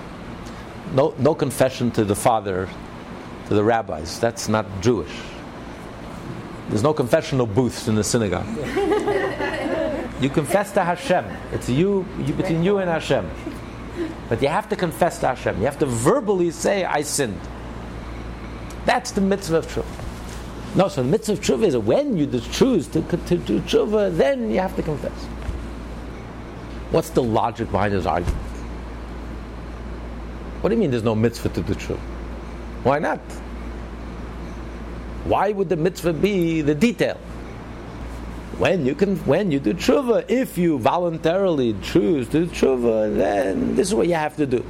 No, no confession to the father, to the rabbis. That's not Jewish. There's no confessional booths in the synagogue. You confess to Hashem. It's you, you between you and Hashem. But you have to confess to Hashem. You have to verbally say, I sinned. That's the mitzvah of Teshuvah. No, so the mitzvah of Teshuvah is when you choose to, to do Teshuvah, then you have to confess. What's the logic behind this argument? What do you mean there's no mitzvah to do Teshuvah? Why not? Why would the mitzvah be the detail? When you can, when you do tshuva, if you voluntarily choose to do tshuva, then this is what you have to do.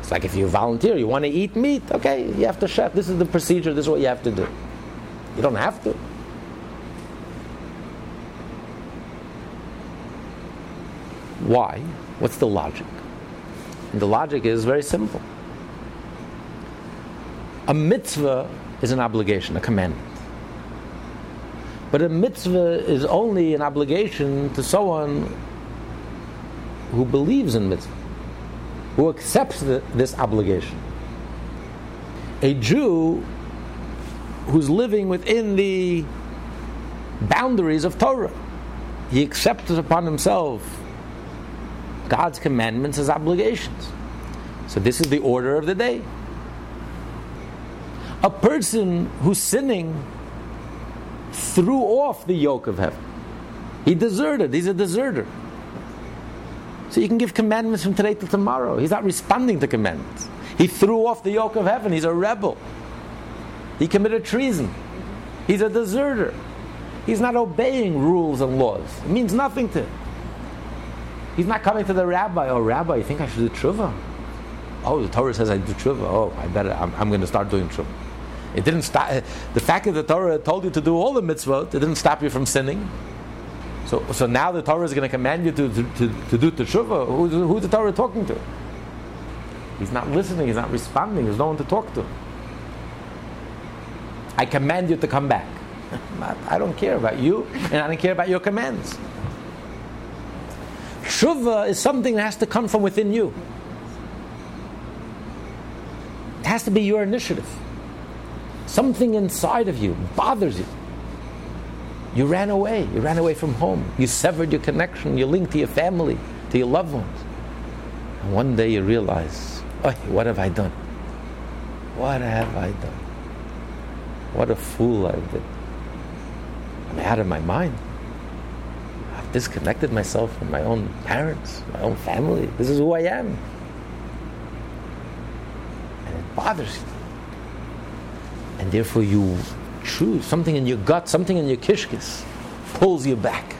It's like if you volunteer, you want to eat meat, okay, you have to chef. This is the procedure, this is what you have to do. You don't have to. Why? What's the logic? And the logic is very simple. A mitzvah is an obligation, a commandment. But a mitzvah is only an obligation to someone who believes in mitzvah, who accepts the, this obligation. A Jew who's living within the boundaries of Torah, he accepts upon himself God's commandments as obligations. So this is the order of the day. A person who's sinning threw off the yoke of heaven. He deserted. He's a deserter. So you can give commandments from today to tomorrow. He's not responding to commandments. He threw off the yoke of heaven. He's a rebel. He committed treason. He's a deserter. He's not obeying rules and laws. It means nothing to him. He's not coming to the rabbi. Oh, rabbi, you think I should do tshuva? Oh, the Torah says I do tshuva. Oh, I better. I'm, I'm going to start doing tshuva. It didn't stop. The fact that the Torah told you to do all the mitzvot, it didn't stop you from sinning. So, so now the Torah is going to command you to to, to, to do teshuvah. Who's, who's the Torah talking to? He's not listening. He's not responding. There's no one to talk to. I command you to come back. I don't care about you, and I don't care about your commands. Teshuvah is something that has to come from within you. It has to be your initiative. Something inside of you bothers you. You ran away. You ran away from home. You severed your connection, your link to your family, to your loved ones. And one day you realize, oh, what have I done? What have I done? What a fool I did. I'm out of my mind. I've disconnected myself from my own parents, my own family. This is who I am. And it bothers you. And therefore you choose something in your gut, something in your kishkis pulls you back.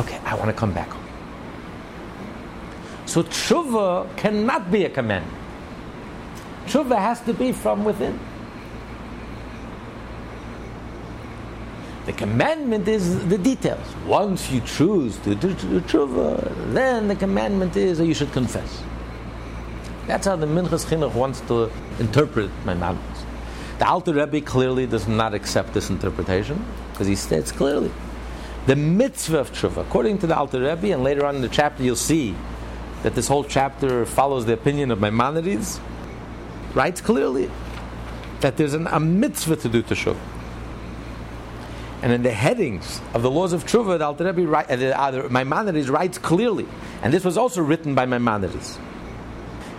Okay, I want to come back home. So Teshuvah cannot be a command. Teshuvah has to be from within. The commandment is the details. Once you choose to do Teshuvah, then the commandment is that you should confess. That's how the Minchas Chinuch wants to interpret Maimonides. The Alter Rebbe clearly does not accept this interpretation, because he states clearly the mitzvah of Teshuvah, according to the Alter Rebbe, and later on in the chapter you'll see that this whole chapter follows the opinion of Maimonides, writes clearly that there's an, a mitzvah to do Teshuvah. And in the headings of the laws of Teshuvah, the Alter Rebbe, write, uh, the, uh, Maimonides writes clearly, and this was also written by Maimonides.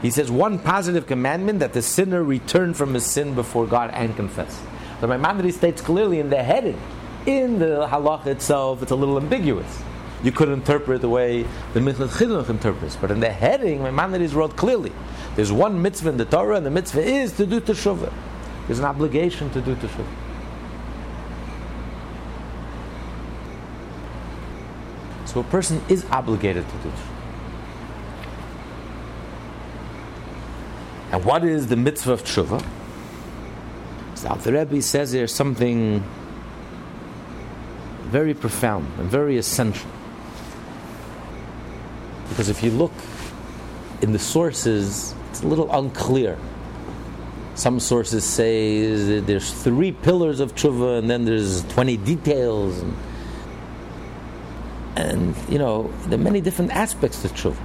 He says, one positive commandment, that the sinner return from his sin before God and confess. So Maimonides states clearly in the heading, in the halacha itself, it's a little ambiguous. You could interpret the way the Minchas Chinuch interprets, but in the heading, Maimonides wrote clearly, there's one mitzvah in the Torah, and the mitzvah is to do teshuvah. There's an obligation to do teshuvah. So a person is obligated to do teshuvah. And what is the mitzvah of Teshuvah? So the Rebbe says there's something very profound and very essential. Because if you look in the sources, it's a little unclear. Some sources say there's three pillars of Teshuvah and then there's twenty details. And, and you know, there are many different aspects to Teshuvah.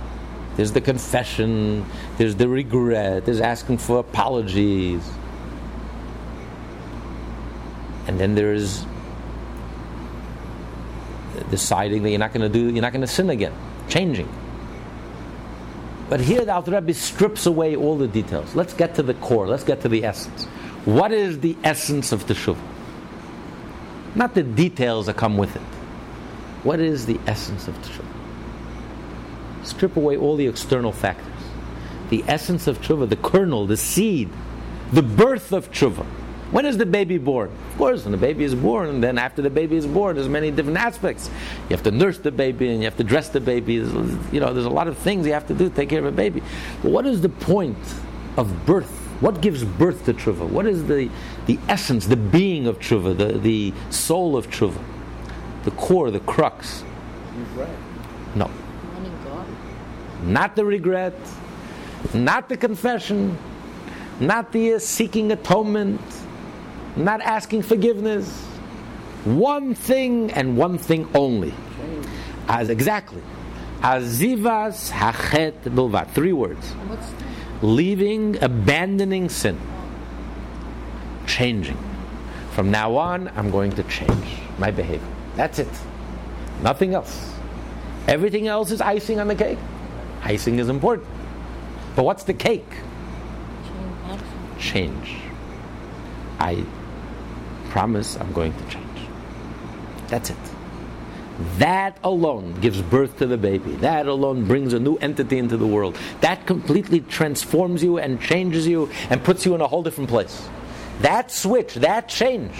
There's the confession, there's the regret, there's asking for apologies. And then there's deciding that you're not going to do, you're not going to sin again, changing. But here the Alter Rebbe strips away all the details. Let's get to the core, let's get to the essence. What is the essence of Teshuvah? Not the details that come with it. What is the essence of Teshuvah? Strip away all the external factors. The essence of Teshuvah, the kernel, the seed, the birth of Teshuvah. When is the baby born? Of course, when the baby is born, and then after the baby is born, there's many different aspects. You have to nurse the baby, and you have to dress the baby. There's, you know, there's a lot of things you have to do to take care of a baby. But what is the point of birth? What gives birth to Teshuvah? What is the, the essence, the being of Teshuvah, the, the soul of Teshuvah? The core, the crux. Regret. No. Not the regret, not the confession, not the uh, seeking atonement, not asking forgiveness. One thing and one thing only. As exactly. Azivas hachet bilvat. Three words. Leaving, abandoning sin. Changing. From now on, I'm going to change my behavior. That's it. Nothing else. Everything else is icing on the cake. Icing is important. But what's the cake? Change. I promise I'm going to change. That's it. That alone gives birth to the baby. That alone brings a new entity into the world. That completely transforms you and changes you and puts you in a whole different place. That switch, that change,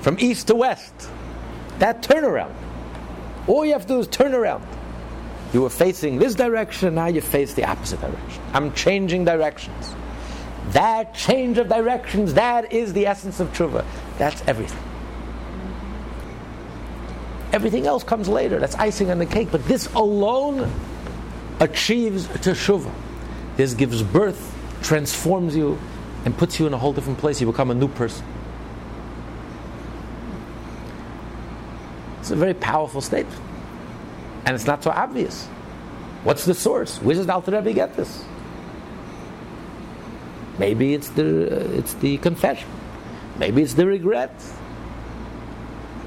from east to west, that turnaround. All you have to do is turn around. You were facing this direction, now you face the opposite direction. I'm changing directions. That change of directions, that is the essence of Teshuvah. That's everything. Everything else comes later. That's icing on the cake. But this alone achieves Teshuvah. This gives birth, transforms you, and puts you in a whole different place. You become a new person. It's a very powerful statement. And it's not so obvious. What's the source? Where does the Alter Rebbe get this? Maybe it's the uh, it's the confession. Maybe it's the regret.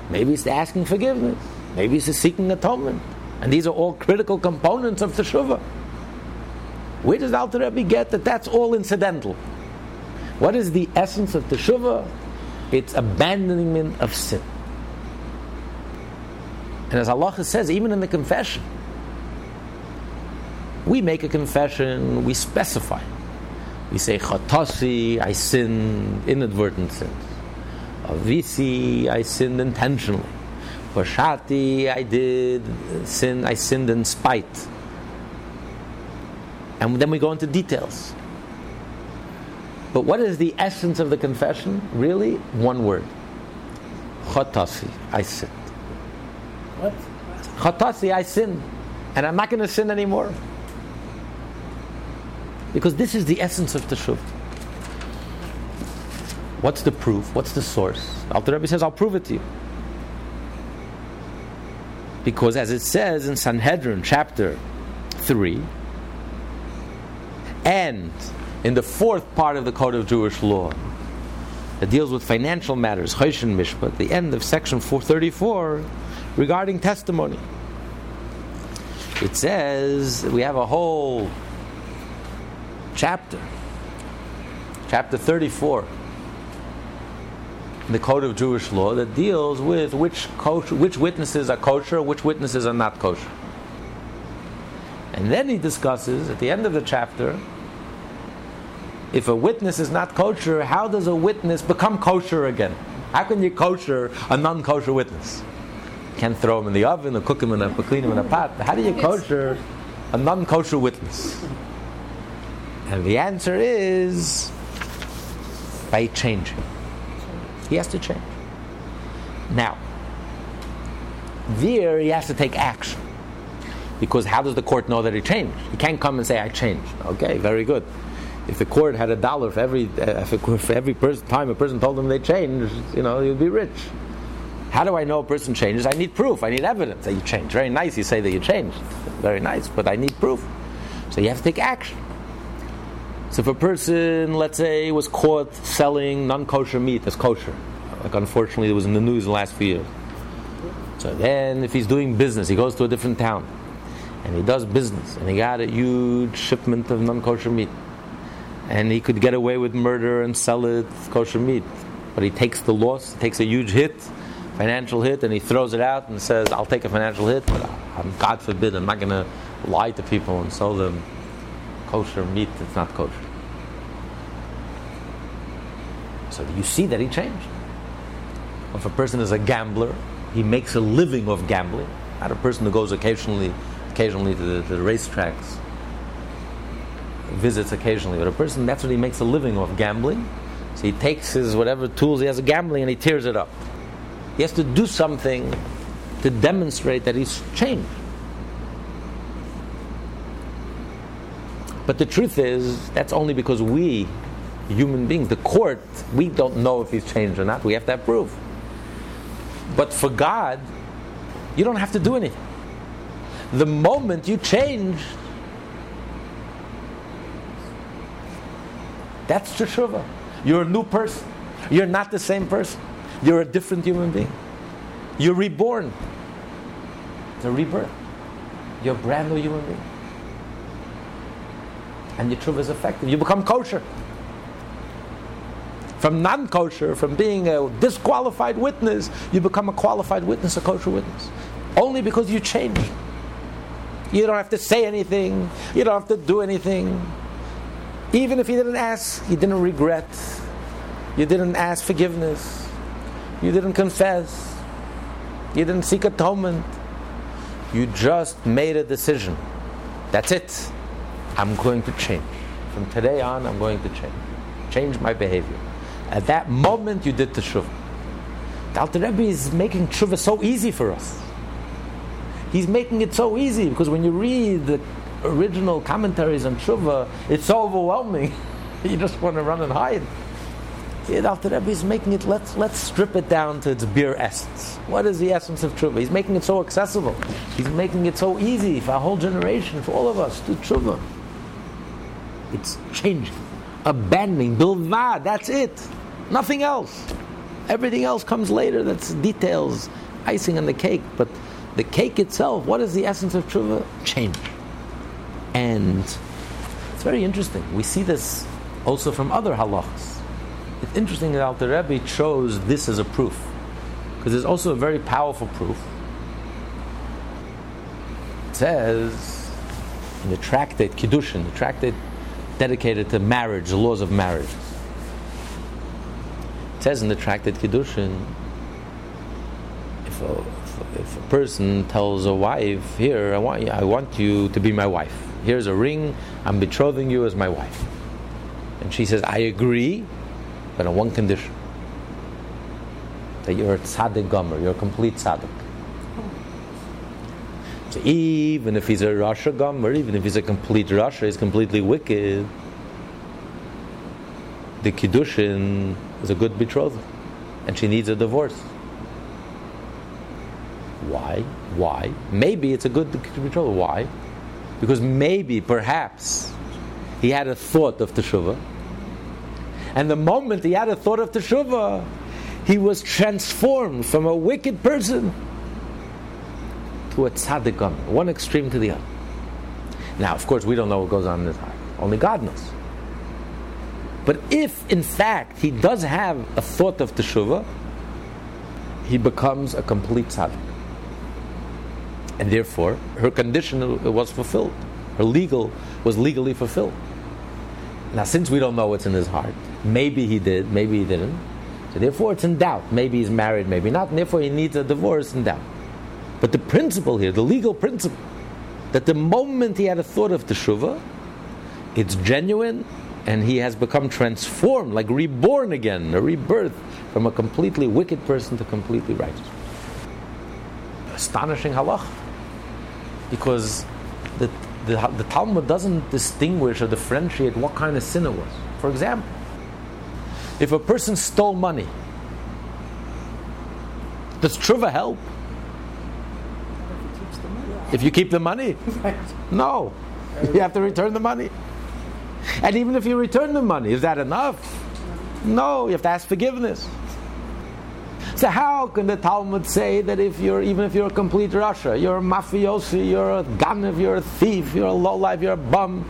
Maybe it's the asking forgiveness. Maybe it's the seeking atonement. And these are all critical components of Teshuvah. Where does the Alter Rebbe get that that's all incidental? What is the essence of Teshuvah? It's abandonment of sin. And as Allah says, even in the confession, we make a confession, we specify. We say, Chatasi, I sinned, inadvertent sins. Avisi, I sinned intentionally. Pashati, I did sin. I sinned in spite. And then we go into details. But what is the essence of the confession? Really, one word. Chatasi, I sinned. What? Chatasi, I sinned. And I'm not going to sin anymore. Because this is the essence of Teshuvah. What's the proof? What's the source? Alter Rebbe says, I'll prove it to you. Because as it says in Sanhedrin chapter three, and in the fourth part of the Code of Jewish Law that deals with financial matters, Choshen Mishpat, the end of section four thirty-four, regarding testimony. It says, we have a whole chapter, chapter thirty-four, the Code of Jewish Law that deals with which kosher, which witnesses are kosher, which witnesses are not kosher. And then he discusses, at the end of the chapter, if a witness is not kosher, how does a witness become kosher again? How can you kosher a non-kosher witness? You can't throw him in the oven or cook him in a clean him in a pot. How do you kosher a non-kosher witness? And the answer is by changing. He has to change. Now, there he has to take action. Because how does the court know that he changed? He can't come and say, I changed. Okay, very good. If the court had a dollar for every uh, for every person, time a person told them they changed, you know, you'd be rich. How do I know a person changes? I need proof. I need evidence that you changed. Very nice, you say that you changed. Very nice, but I need proof. So you have to take action. So if a person, let's say, was caught selling non-kosher meat as kosher, like unfortunately it was in the news the last few years. So then if he's doing business, he goes to a different town, and he does business, and he got a huge shipment of non-kosher meat. And he could get away with murder and sell it kosher meat. But he takes the loss, takes a huge hit, financial hit, and he throws it out and says, I'll take a financial hit, but I'm, God forbid, I'm not going to lie to people and sell them kosher meat that's not kosher. So you see that he changed. If a person is a gambler, he makes a living of gambling. Not a person who goes occasionally occasionally to the, to the racetracks, visits occasionally, but a person, that's what he makes a living of, gambling. So he takes his whatever tools he has of gambling and he tears it up. He has to do something to demonstrate that he's changed. But the truth is, that's only because we, human beings, the court, we don't know if he's changed or not. We have to have proof. But for God, you don't have to do anything. The moment you change, that's Teshuvah. You're a new person. You're not the same person. You're a different human being. You're reborn. It's a rebirth. You're a brand new human being. And your Teshuvah is effective. You become kosher. From non-kosher, from being a disqualified witness, you become a qualified witness, a kosher witness. Only because you change. You don't have to say anything. You don't have to do anything. Even if you didn't ask, you didn't regret, you didn't ask forgiveness, you didn't confess, you didn't seek atonement, you just made a decision. That's it. I'm going to change. From today on, I'm going to change. Change my behavior. At that moment, you did Teshuvah. The Alter Rebbe is making Teshuvah so easy for us. He's making it so easy, because when you read the original commentaries on Teshuvah, it's so overwhelming. You just want to run and hide. The Alter Rebbe is making it, let's let's strip it down to its bare essence. What is the essence of Teshuvah? He's making it so accessible. He's making it so easy for our whole generation, for all of us, to Teshuvah. It's changing, abandoning, bilvad, that's it. Nothing else. Everything else comes later, that's details, icing on the cake. But the cake itself, what is the essence of Teshuvah? Change. And it's very interesting. We see this also from other halachas. It's interesting that Alter Rebbe chose this as a proof, because there's also a very powerful proof. It says in the Tractate Kiddushin, the tractate dedicated to marriage, the laws of marriage. It says in the Tractate Kiddushin, if a, if if a person tells a wife, here, I want, I want you to be my wife. Here's a ring, I'm betrothing you as my wife. And she says, I agree, but on one condition. That you're a tzaddik gomer, you're a complete tzaddik. So even if he's a rasha gomer, even if he's a complete rasha, he's completely wicked, the Kiddushin is a good betrothal, and she needs a divorce. Why? Why? Maybe it's a good betrothal. Why? Because maybe, perhaps, he had a thought of Teshuvah, and the moment he had a thought of Teshuvah, he was transformed from a wicked person to a tzaddik gomer, one extreme to the other. Now, of course, we don't know what goes on in his heart. Only God knows. But if, in fact, he does have a thought of Teshuvah, he becomes a complete tzaddik. And therefore, her condition was fulfilled. Her legal was legally fulfilled. Now, since we don't know what's in his heart, maybe he did, maybe he didn't. So therefore, it's in doubt. Maybe he's married, maybe not. And therefore, he needs a divorce in doubt. But the principle here, the legal principle, that the moment he had a thought of Teshuvah, it's genuine, and he has become transformed, like reborn again, a rebirth, from a completely wicked person to completely righteous. Astonishing halach. Because the, the, the Talmud doesn't distinguish or differentiate what kind of sin it was. For example, if a person stole money, does Teshuvah help? If you keep the money? No. You have to return the money. And even if you return the money, is that enough? No, you have to ask forgiveness. So how can the Talmud say that if you're, even if you're a complete rasha, you're a mafiosi, you're a ganev, you're a thief, you're a lowlife, you're a bum.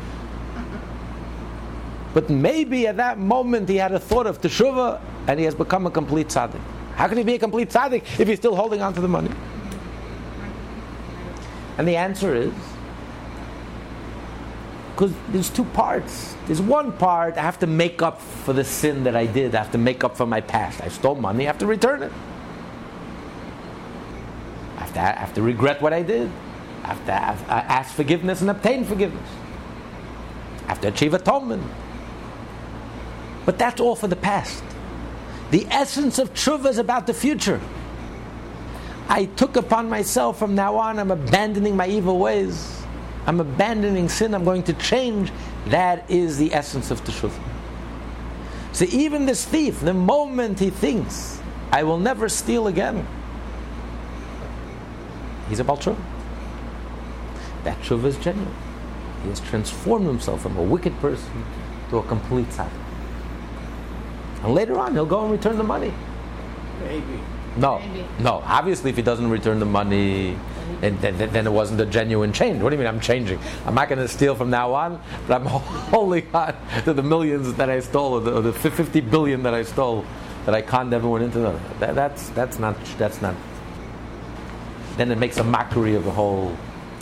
But maybe at that moment he had a thought of Teshuvah and he has become a complete tzaddik. How can he be a complete tzaddik if he's still holding on to the money? And the answer is, because there's two parts. There's one part, I have to make up for the sin that I did. I have to make up for my past. I stole money, I have to return it. I have to, I have to regret what I did. I have to have, I ask forgiveness and obtain forgiveness. I have to achieve atonement. But that's all for the past. The essence of Teshuvah is about the future. I took upon myself, from now on, I'm abandoning my evil ways. I'm abandoning sin, I'm going to change. That is the essence of Teshuvah. So even this thief, the moment he thinks, I will never steal again, he's a baal teshuva. That Teshuvah is genuine. He has transformed himself from a wicked person to a complete tzaddik. And later on, he'll go and return the money. Maybe. No, Maybe. no. Obviously, if he doesn't return the money, And then, then it wasn't a genuine change. What do you mean I'm changing? I'm not going to steal from now on, but I'm holding on to the millions that I stole, or the, or the fifty billion that I stole, that I conned everyone into. That, that's that's not that's not. Then it makes a mockery of the whole,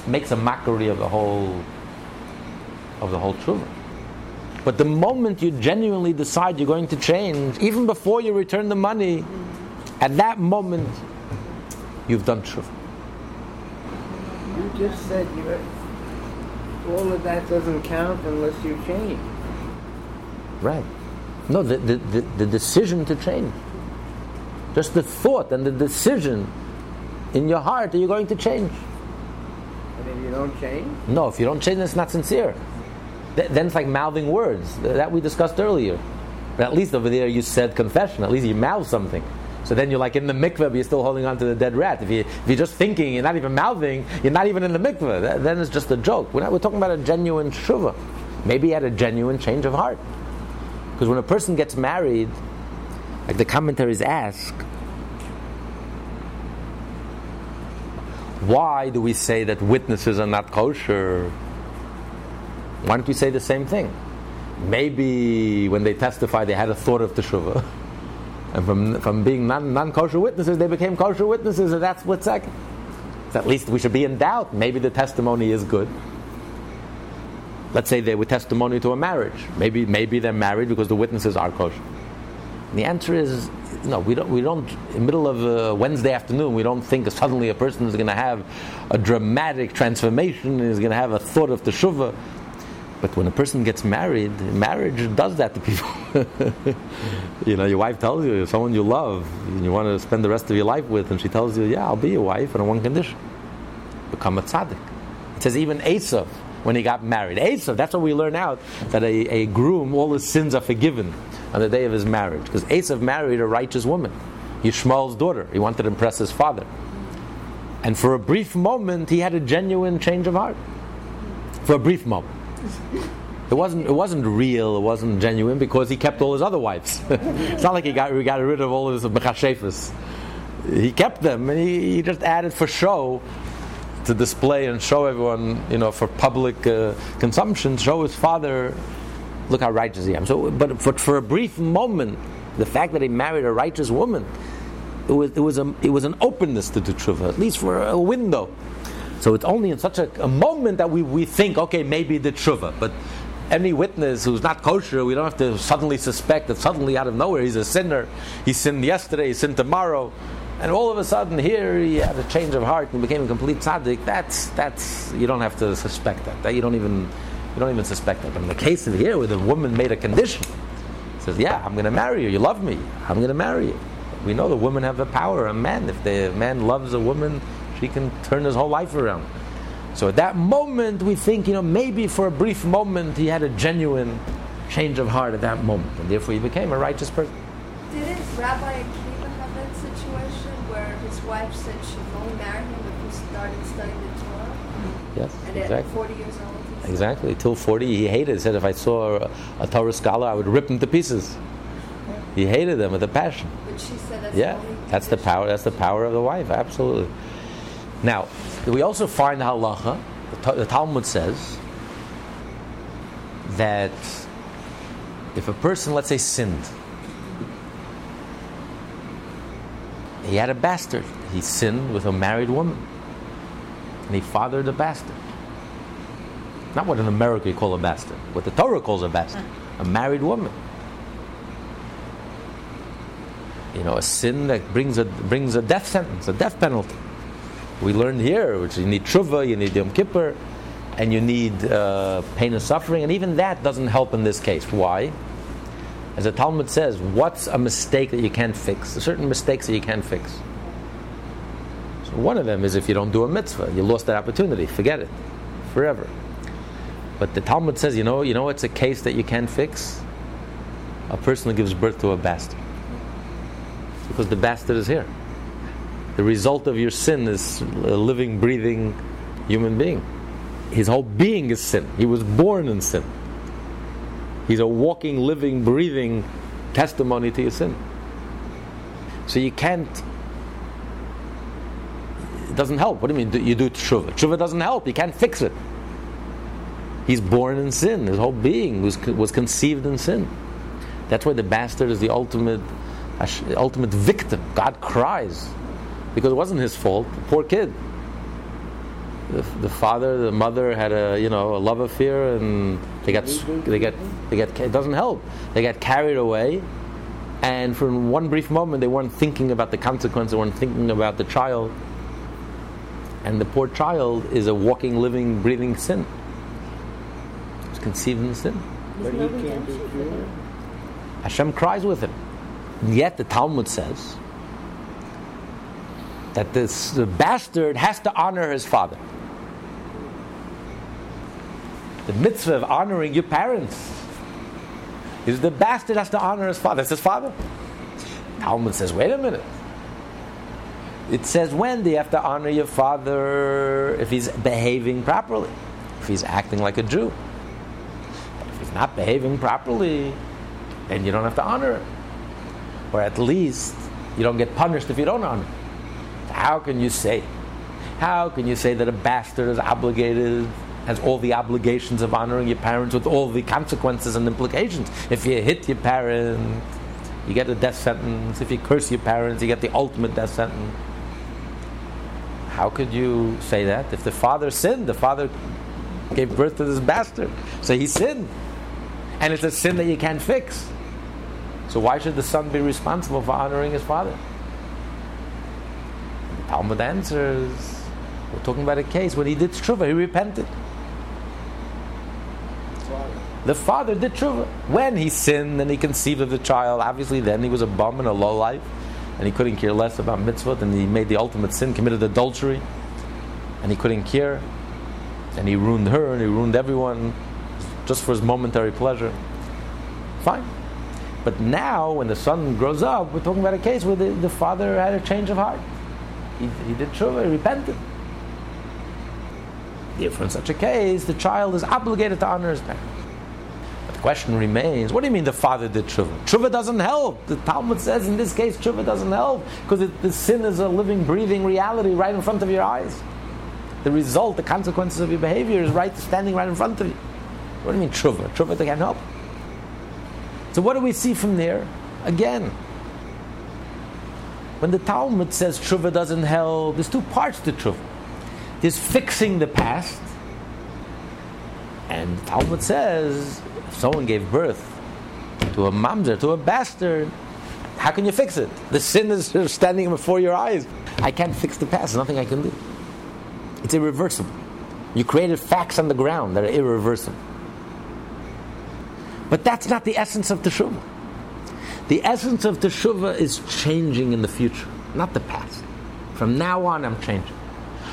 makes a mockery of the whole, of the whole Teshuvah. But the moment you genuinely decide you're going to change, even before you return the money, at that moment, you've done Teshuvah. You just said you all of that doesn't count unless you change. Right. No, the, the, the, the decision to change. Just the thought and the decision in your heart that you're going to change. And if you don't change? No, if you don't change, it's not sincere. Th- then it's like mouthing words. That we discussed earlier. But at least over there you said confession. At least you mouthed something. So then you're like in the mikveh, but you're still holding on to the dead rat. If, you, if you're just thinking, you're not even mouthing, you're not even in the mikveh. That, then it's just a joke. We're, not, we're talking about a genuine teshuvah. Maybe he had a genuine change of heart. Because when a person gets married, like the commentaries ask, why do we say that witnesses are not kosher? Why don't we say the same thing? Maybe when they testify, they had a thought of teshuvah. And from from being non, non-kosher witnesses, they became kosher witnesses, and that's what's second. So at least we should be in doubt. Maybe the testimony is good. Let's say they were testimony to a marriage. Maybe maybe they're married because the witnesses are kosher. And the answer is, no, we don't. We don't. In the middle of uh, Wednesday afternoon, we don't think suddenly a person is going to have a dramatic transformation and is going to have a thought of teshuvah. But when a person gets married, marriage does that to people. You know, your wife tells you, someone you love, and you want to spend the rest of your life with, and she tells you, "Yeah, I'll be your wife, and on one condition: become a tzaddik." It says even Esav, when he got married, Esav. That's what we learn out that a, a groom, all his sins are forgiven on the day of his marriage, because Esav married a righteous woman, Yishmael's daughter. He wanted to impress his father, and for a brief moment, he had a genuine change of heart. For a brief moment. It wasn't it wasn't real, it wasn't genuine, because he kept all his other wives. It's not like he got, he got rid of all his mechashefas. He kept them, and he, he just added for show, to display and show everyone, you know, for public uh, consumption, show his father, look how righteous I am. So, but for, for a brief moment, the fact that he married a righteous woman, it was it was a, it was an openness to the teshuvah, at least for a window. So it's only in such a, a moment that we, we think, okay, maybe the teshuvah. But any witness who's not kosher, we don't have to suddenly suspect that suddenly out of nowhere he's a sinner. He sinned yesterday, he sinned tomorrow. And all of a sudden here he had a change of heart and became a complete tzaddik. That's, that's you don't have to suspect that. that you, don't even, you don't even suspect that. But in the case of here where the woman made a condition, says, yeah, I'm going to marry you. You love me. I'm going to marry you. We know the women have the power. A man, if the man loves a woman, he can turn his whole life around. So at that moment, we think, you know, maybe for a brief moment, he had a genuine change of heart at that moment, and therefore he became a righteous person. Didn't Rabbi Akiva have that situation where his wife said she won't marry him if he started studying the Torah? Yes, and exactly. At forty years old. Exactly. Till forty, he hated. He said, if I saw a, a Torah scholar, I would rip him to pieces. He hated them with a passion. But she said that's yeah, the only that's the power. That's the power of the wife. Absolutely. Now, we also find halacha, the Talmud says, that if a person, let's say, sinned, he had a bastard. He sinned with a married woman. And he fathered a bastard. Not what in America you call a bastard, what the Torah calls a bastard, a married woman. You know, a sin that brings a, brings a death sentence, a death penalty. We learned here, which you need Teshuvah, you need Yom Kippur, and you need uh, pain and suffering, and even that doesn't help in this case. Why? As the Talmud says, what's a mistake that you can't fix? There's certain mistakes that you can't fix. So one of them is if you don't do a mitzvah, you lost that opportunity. Forget it, forever. But the Talmud says, you know, you know, it's a case that you can't fix. A person who gives birth to a bastard, because the bastard is here. The result of your sin is a living, breathing human being. His whole being is sin. He was born in sin. He's a walking, living, breathing testimony to your sin. So you can't... It doesn't help. What do you mean? You do teshuvah. Teshuvah doesn't help. You can't fix it. He's born in sin. His whole being was was conceived in sin. That's why the bastard is the ultimate, ultimate victim. God cries. Because it wasn't his fault. The poor kid. The, the father, the mother had a you know a love affair, and they got they got they got. It doesn't help. They got carried away, and for one brief moment they weren't thinking about the consequences. They weren't thinking about the child, and the poor child is a walking, living, breathing sin. It's conceived in sin. But he can't do it. Hashem cries with him. Yet the Talmud says that this the bastard has to honor his father. The mitzvah of honoring your parents is the bastard has to honor his father. It's his father. Talmud says, wait a minute. It says when do you have to honor your father? If he's behaving properly, if he's acting like a Jew. But if he's not behaving properly, then you don't have to honor him. Or at least you don't get punished if you don't honor him. How can you say? How can you say that a bastard is obligated, has all the obligations of honoring your parents with all the consequences and implications? If you hit your parent, you get a death sentence. If you curse your parents, you get the ultimate death sentence. How could you say that? If the father sinned, the father gave birth to this bastard. So he sinned. And it's a sin that you can't fix. So why should the son be responsible for honoring his father? The Talmud answers, we're talking about a case when he did Teshuvah, he repented. The father did Teshuvah. When he sinned and he conceived of the child, obviously then he was a bum and a lowlife, and he couldn't care less about mitzvot, and he made the ultimate sin, committed adultery, and he couldn't care, and he ruined her and he ruined everyone just for his momentary pleasure. Fine. But now when the son grows up, we're talking about a case where the, the father had a change of heart. He, he did Teshuvah, he repented. Therefore, in such a case, the child is obligated to honor his parents. Question remains, what do you mean the father did Teshuvah? Teshuvah doesn't help. The Talmud says in this case Teshuvah doesn't help because the sin is a living, breathing reality right in front of your eyes. The result, the consequences of your behavior is right standing right in front of you. What do you mean Teshuvah? Teshuvah can't help. So what do we see from there? Again, when the Talmud says Teshuvah doesn't help, there's two parts to Teshuvah. There's fixing the past, and the Talmud says if someone gave birth to a mamzer, to a bastard, how can you fix it? The sin is standing before your eyes. I can't fix the past. There's nothing I can do. It's irreversible. You created facts on the ground that are irreversible. But that's not the essence of Teshuvah. The essence of Teshuvah is changing in the future, not the past. From now on, I'm changing.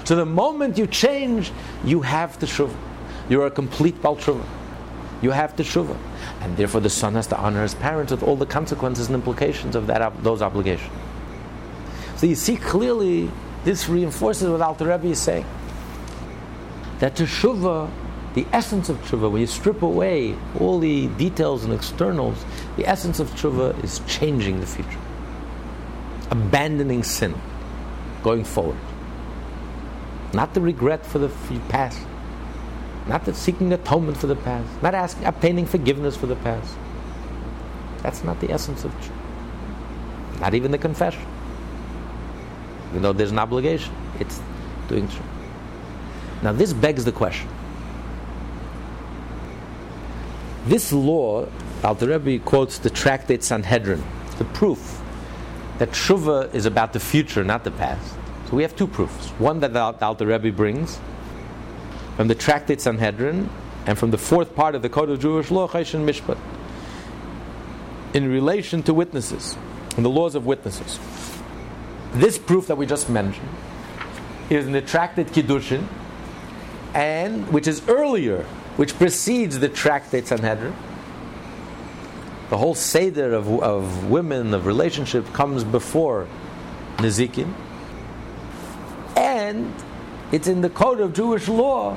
So the moment you change, you have Teshuvah. You are a complete Baal Teshuvah. You have Teshuvah, and therefore the son has to honor his parents with all the consequences and implications of that those obligations. So you see clearly, this reinforces what Alter Rebbe is saying, that Teshuvah, the essence of Teshuvah, when you strip away all the details and externals, the essence of Teshuvah is changing the future, abandoning sin, going forward, not the regret for the past. Not that seeking atonement for the past. Not asking, obtaining forgiveness for the past. That's not the essence of Teshuvah. Not even the confession. Even though there's an obligation, it's doing Teshuvah. Now this begs the question. This law, Alter Rebbe quotes the Tractate Sanhedrin, the proof that Teshuvah is about the future, not the past. So we have two proofs. One that the Alter Rebbe brings from the Tractate Sanhedrin, and from the fourth part of the Code of Jewish Law, Choshen Mishpat, in relation to witnesses, and the laws of witnesses. This proof that we just mentioned is in the Tractate Kiddushin, and which is earlier, which precedes the Tractate Sanhedrin. The whole seder of, of women, of relationship, comes before Nezikin, and it's in the Code of Jewish Law,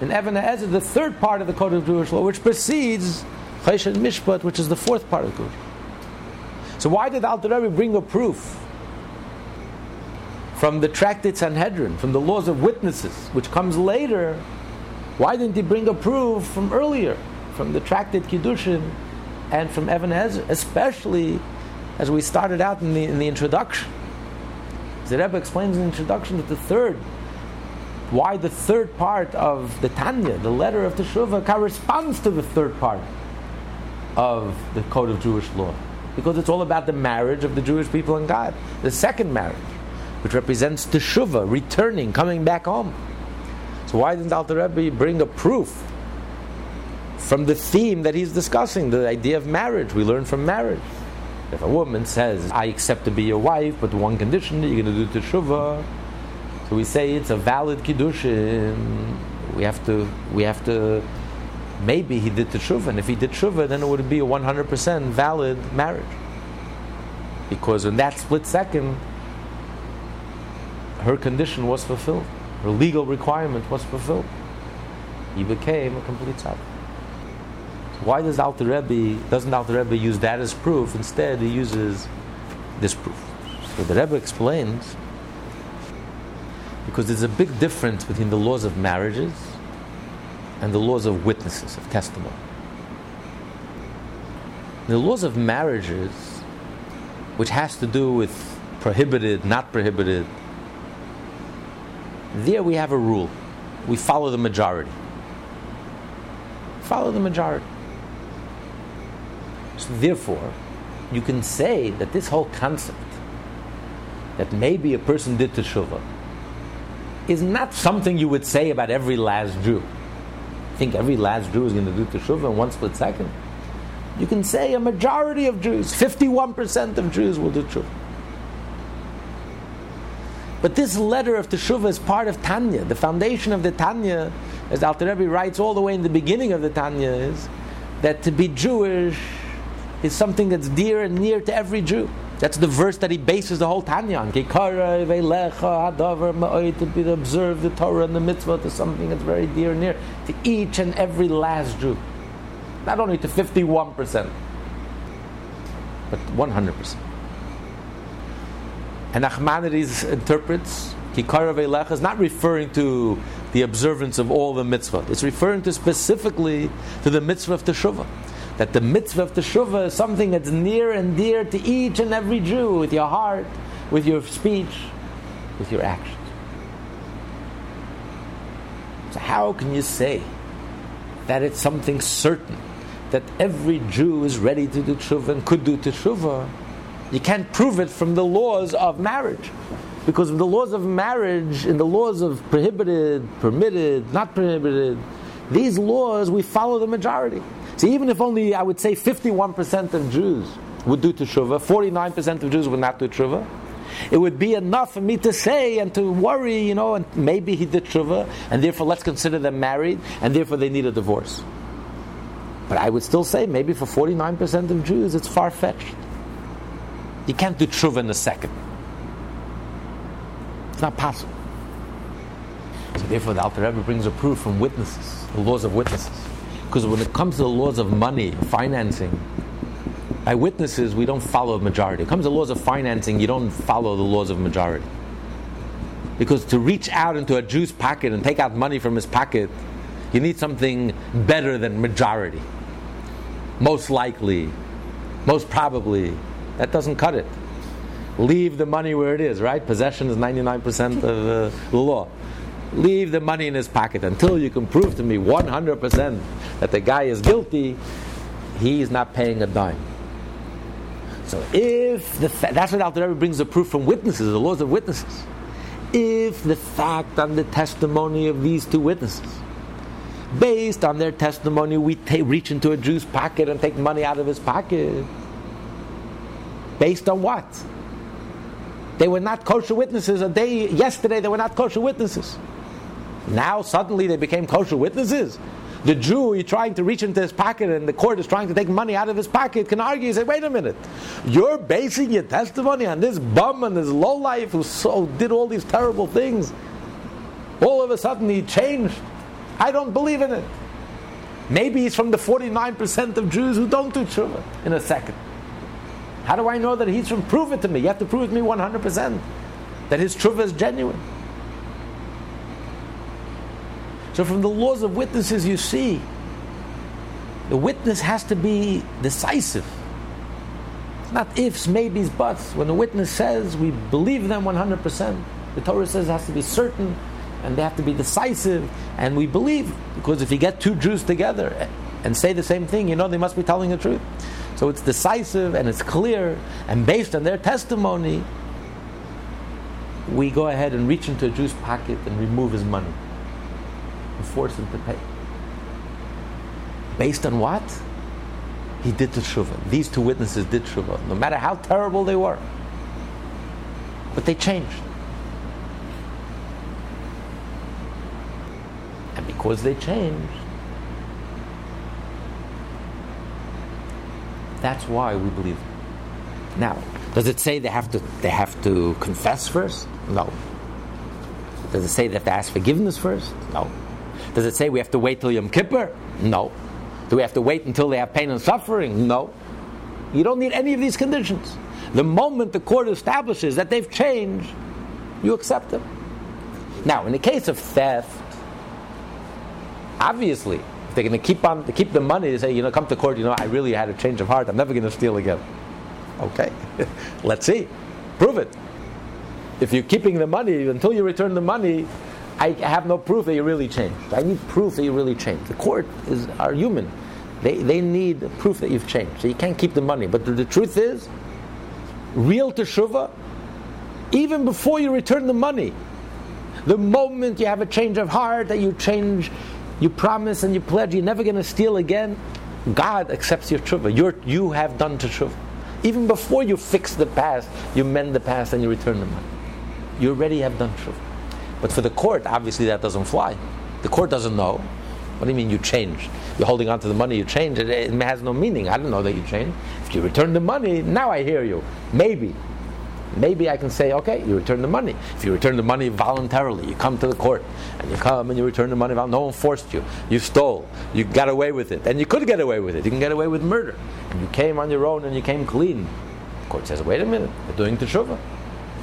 in Evan Ezra, the third part of the Code of Jewish Law, which precedes Choshen Mishpat, which is the fourth part of the Code. So why did Alter Rebbe bring a proof from the Tractate Sanhedrin, from the laws of witnesses, which comes later? Why didn't he bring a proof from earlier, from the Tractate Kiddushin and from Evan Ezra, especially as we started out in the, in the introduction? The Rebbe explains in the introduction that the third why the third part of the Tanya, the letter of Teshuvah, corresponds to the third part of the Code of Jewish Law. Because it's all about the marriage of the Jewish people and God. The second marriage, which represents Teshuvah, returning, coming back home. So why didn't Alter Rebbe bring a proof from the theme that he's discussing, the idea of marriage? We learn from marriage. If a woman says, I accept to be your wife, but one condition, you're going to do Teshuvah. So we say it's a valid kiddushin. We have to, we have to. Maybe he did teshuvah, and if he did teshuvah, then it would be a one hundred percent valid marriage. Because in that split second, her condition was fulfilled, her legal requirement was fulfilled. He became a complete tzaddik. Why does Alter Rebbe doesn't Alter Rebbe use that as proof? Instead, he uses this proof. So the Rebbe explains. Because there's a big difference between the laws of marriages and the laws of witnesses, of testimony. The laws of marriages, which has to do with prohibited, not prohibited, there we have a rule. We follow the majority. Follow the majority. So therefore, you can say that this whole concept that maybe a person did Teshuvah is not something you would say about every last Jew. I think every last Jew is going to do Teshuvah in one split second. You can say a majority of Jews, fifty-one percent of Jews will do Teshuvah. But this letter of Teshuvah is part of Tanya. The foundation of the Tanya, as Alter Rebbe writes all the way in the beginning of the Tanya, is that to be Jewish is something that's dear and near to every Jew. That's the verse that he bases the whole Tanya on. To observe the Torah and the mitzvah to something that's very dear and near to each and every last Jew. Not only to fifty-one percent, but one hundred percent. And Nachmanides interprets Kikar Veilech is not referring to the observance of all the mitzvot. It's referring to specifically to the mitzvah of Teshuvah. That the mitzvah of Teshuvah is something that's near and dear to each and every Jew, with your heart, with your speech, with your actions. So how can you say that it's something certain, that every Jew is ready to do Teshuvah and could do Teshuvah? You can't prove it from the laws of marriage. Because in the laws of marriage, in the laws of prohibited, permitted, not prohibited, these laws, we follow the majority. So even if only, I would say, fifty-one percent of Jews would do Teshuvah, forty-nine percent of Jews would not do Teshuvah, it would be enough for me to say and to worry, you know, and maybe he did Teshuvah, and therefore let's consider them married, and therefore they need a divorce. But I would still say, maybe for forty-nine percent of Jews, it's far-fetched. You can't do Teshuvah in a second. It's not possible. So therefore the Alter Rebbe brings a proof from witnesses, the laws of witnesses. Because when it comes to the laws of money, financing, by witnesses we don't follow the majority. When it comes to the laws of financing, you don't follow the laws of majority. Because to reach out into a Jew's pocket and take out money from his pocket, you need something better than majority. Most likely, most probably, that doesn't cut it. Leave the money where it is, right? Possession is ninety-nine percent of uh, the law. Leave the money in his pocket until you can prove to me one hundred percent that the guy is guilty. He's not paying a dime. So if the fa- that's what Alter Rebbe brings the proof from witnesses, the laws of witnesses. If the fact and the testimony of these two witnesses, based on their testimony, we ta- reach into a Jew's pocket and take money out of his pocket. Based on what? They were not kosher witnesses a day yesterday. They were not kosher witnesses. Now suddenly they became kosher witnesses. The Jew, you're trying to reach into his pocket, and the court is trying to take money out of his pocket, can argue and say, "Wait a minute, you're basing your testimony on this bum and this lowlife who so did all these terrible things. All of a sudden he changed. I don't believe in it." Maybe he's from the forty-nine percent of Jews who don't do Teshuvah in a second. How do I know that he's from? Prove it to me. You have to prove it to me one hundred percent that his Teshuvah is genuine. So from the laws of witnesses you see, the witness has to be decisive. It's not ifs, maybes, buts. When the witness says, we believe them one hundred percent. The Torah says it has to be certain, and they have to be decisive, and we believe. Because if you get two Jews together and say the same thing, you know they must be telling the truth. So it's decisive and it's clear, and based on their testimony, we go ahead and reach into a Jew's pocket and remove his money and force him to pay. Based on what? He did Teshuvah. These two witnesses did Teshuvah, no matter how terrible they were. But they changed. And because they changed, that's why we believe it. Now, does it say they have to they have to confess first? No. Does it say they have to ask forgiveness first? No. Does it say we have to wait till Yom Kippur? No. Do we have to wait until they have pain and suffering? No. You don't need any of these conditions. The moment the court establishes that they've changed, you accept them. Now, in the case of theft, obviously, they're going to keep on, to keep the money. They say, you know, come to court, you know, I really had a change of heart. I'm never going to steal again. Okay, let's see. Prove it. If you're keeping the money, until you return the money, I have no proof that you really changed. I need proof that you really changed. The court is are human. They they need proof that you've changed. So you can't keep the money. But the, the truth is, real teshuvah, even before you return the money, the moment you have a change of heart, that you change, you promise and you pledge, you're never going to steal again, God accepts your teshuvah. You're, you have done teshuvah. Even before you fix the past, you mend the past and you return the money. You already have done teshuvah. But for the court, obviously that doesn't fly. The court doesn't know. What do you mean you changed? You're holding on to the money, you changed. It, it has no meaning. I don't know that you changed. If you return the money, now I hear you. Maybe. Maybe I can say, okay, you return the money. If you return the money voluntarily, you come to the court, and you come and you return the money. No one forced you. You stole. You got away with it. And you could get away with it. You can get away with murder. And you came on your own and you came clean. The court says, wait a minute, you're doing teshuvah.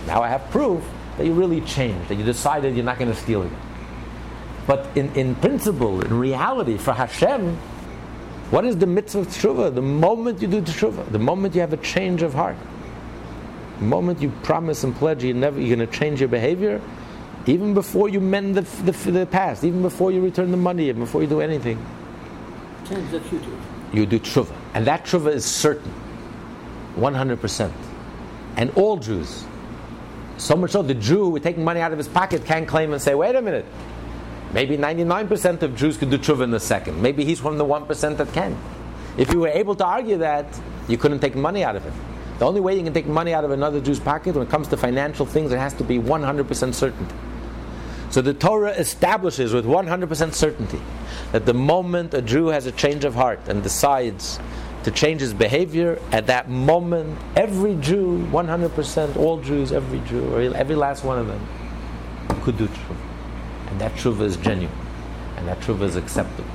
Now I have proof that you really changed, that you decided you're not going to steal again. But in, in principle, in reality, for Hashem, what is the mitzvah of teshuvah? The moment you do teshuvah, the moment you have a change of heart, the moment you promise and pledge you're, never, you're going to change your behavior, even before you mend the, the, the past, even before you return the money, even before you do anything. Change the future. You do teshuvah. And that teshuvah is certain, one hundred percent. And all Jews, so much so the Jew who taking money out of his pocket can't claim and say, wait a minute, maybe ninety-nine percent of Jews could do teshuvah in a second. Maybe he's from the one percent that can. If you were able to argue that, you couldn't take money out of him. The only way you can take money out of another Jew's pocket when it comes to financial things, it has to be one hundred percent certainty. So the Torah establishes with one hundred percent certainty that the moment a Jew has a change of heart and decides to change his behavior, at that moment, every Jew, one hundred percent, all Jews, every Jew, or every last one of them, could do teshuvah. And that teshuvah is genuine. And that teshuvah is acceptable.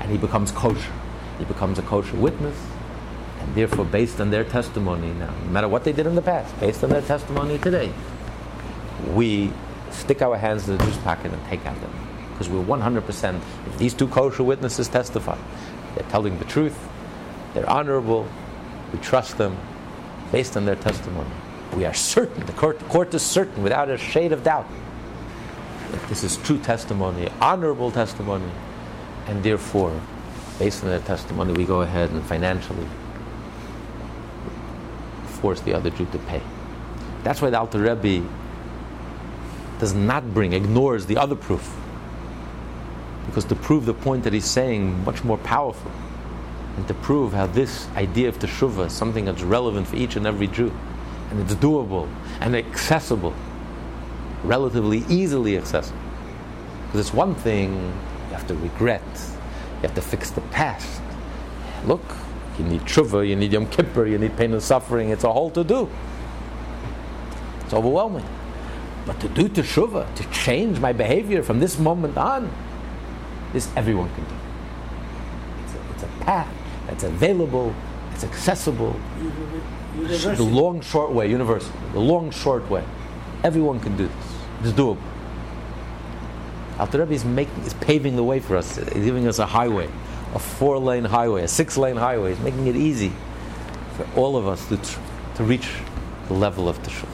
And he becomes kosher. He becomes a kosher witness. And therefore, based on their testimony now, no matter what they did in the past, based on their testimony today, we stick our hands in the Jew's pocket and take out them. Because we're one hundred percent, if these two kosher witnesses testify, they're telling the truth, they're honorable, we trust them, based on their testimony. We are certain, the court, the court is certain, without a shade of doubt, that this is true testimony, honorable testimony, and therefore, based on their testimony, we go ahead and financially force the other Jew to pay. That's why the Alter Rebbe does not bring, ignores the other proof. Because to prove the point that he's saying, much more powerful, and to prove how this idea of teshuvah is something that's relevant for each and every Jew, and it's doable, and accessible, relatively easily accessible. Because it's one thing, you have to regret, you have to fix the past. Look, you need Teshuvah, you need Yom Kippur, you need pain and suffering. It's a whole to-do. It's overwhelming. But to do Teshuvah, to change my behavior from this moment on, this everyone can do. It's a, it's a path that's available, it's accessible. University. The long, short way, universal. The long, short way. Everyone can do this. It's doable. Alter Rebbe is, making, is paving the way for us. He's giving us a highway. A four-lane highway, a six-lane highway, is making it easy for all of us to tr- to reach the level of teshuvah.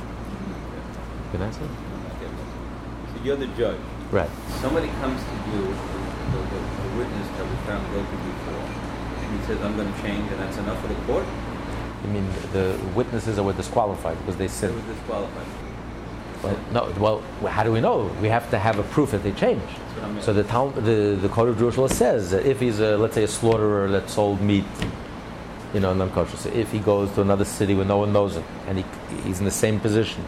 Can I say? So you're the judge. Right. Somebody comes to you, the, the, the witness that we found guilty before, and he says, I'm going to change, and that's enough for the court? You mean the, the witnesses were disqualified because they sinned? They were disqualified. Well, no, well, how do we know? We have to have a proof that they changed. I mean. So the, town, the the Code of Jerusalem says that if he's, a, let's say, a slaughterer that sold meat, you know, non-kosher, so if he goes to another city where no one knows him, and he he's in the same position,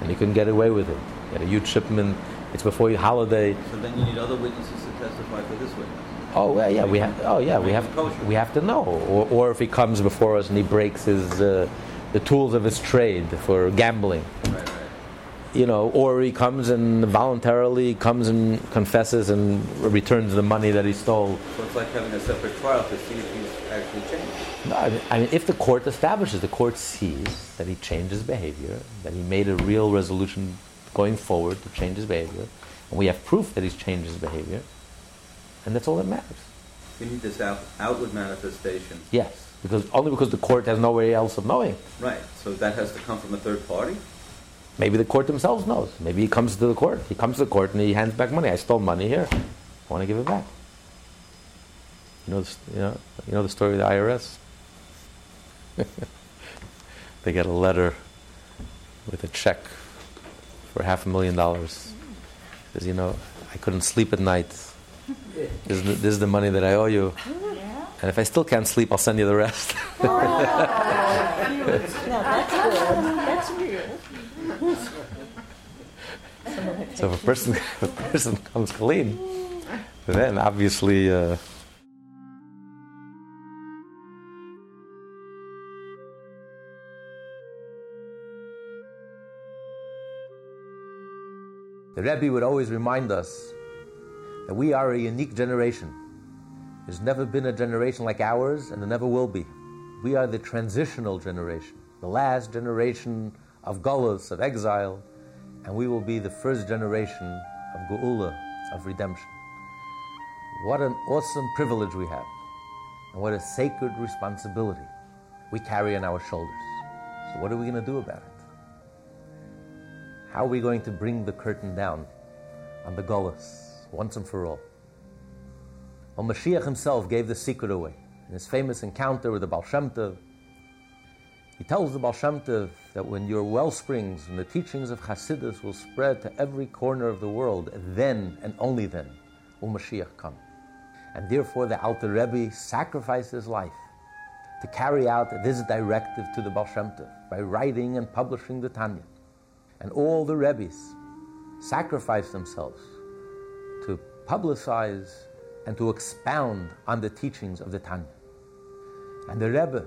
and he couldn't get away with it, he had a huge shipment, it's before your holiday. So then you need other witnesses to testify for this witness. Oh well, yeah, so we have. Oh yeah, we have. Kosher. We have to know, or or if he comes before us and he breaks his uh, the tools of his trade for gambling. Right. You know, or he comes and voluntarily comes and confesses and returns the money that he stole. So it's like having a separate trial to see if he's actually changed. No, I mean, I mean, if the court establishes, the court sees that he changed his behavior, that he made a real resolution going forward to change his behavior, and we have proof that he's changed his behavior, and that's all that matters. We need this out, outward manifestation. Yes, because only because the court has no way else of knowing. Right, so that has to come from a third party? Maybe the court themselves knows. Maybe he comes to the court. He comes to the court and he hands back money. I stole money here. I want to give it back. You know, you know, you know the story of the I R S? They get a letter with a check for half a million dollars. Because, you know, I couldn't sleep at night. This is the, this is the money that I owe you. Yeah. And if I still can't sleep, I'll send you the rest. Oh, no, that's good. That's real. So if a person, if a person comes clean, then obviously... Uh, The Rebbe would always remind us that we are a unique generation. There's never been a generation like ours, and there never will be. We are the transitional generation, the last generation of Golus, of exile, and we will be the first generation of Geula, of redemption. What an awesome privilege we have, and what a sacred responsibility we carry on our shoulders. So what are we going to do about it? How are we going to bring the curtain down on the Golus once and for all? Well, Mashiach himself gave the secret away in his famous encounter with the Baal Shem Tov. He tells the Baal Shem Tov that when your well springs and the teachings of Hasidus will spread to every corner of the world, then and only then will Mashiach come. And therefore the Alter Rebbe sacrificed his life to carry out this directive to the Baal Shem Tov by writing and publishing the Tanya. And all the Rebbes sacrificed themselves to publicize and to expound on the teachings of the Tanya. And the Rebbe,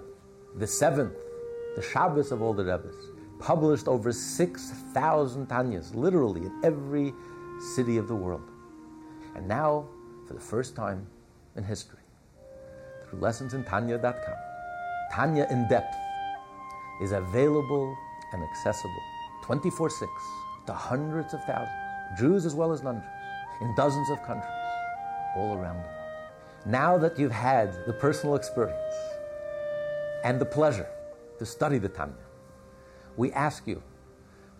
the seventh, the Shabbos of all the Rebbes, published over six thousand Tanyas, literally in every city of the world. And now, for the first time in history, through lessons in tanya dot com, Tanya in Depth is available and accessible twenty-four six to hundreds of thousands, Jews as well as non-Jews, in dozens of countries all around the world. Now that you've had the personal experience and the pleasure to study the Tanya, we ask you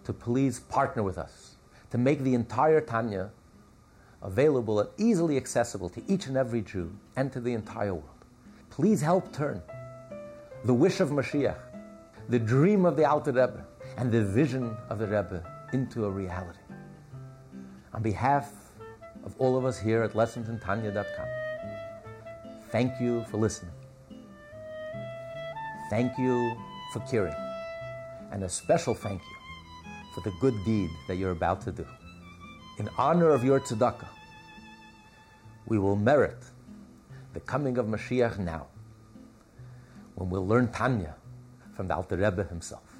to please partner with us to make the entire Tanya available and easily accessible to each and every Jew and to the entire world. Please help turn the wish of Mashiach, the dream of the Alter Rebbe, and the vision of the Rebbe into a reality. On behalf of all of us here at lessons in tanya dot com, thank you for listening. Thank you for caring. And a special thank you for the good deed that you're about to do. In honor of your tzedakah, we will merit the coming of Mashiach now, when we'll learn Tanya from the Alter Rebbe himself.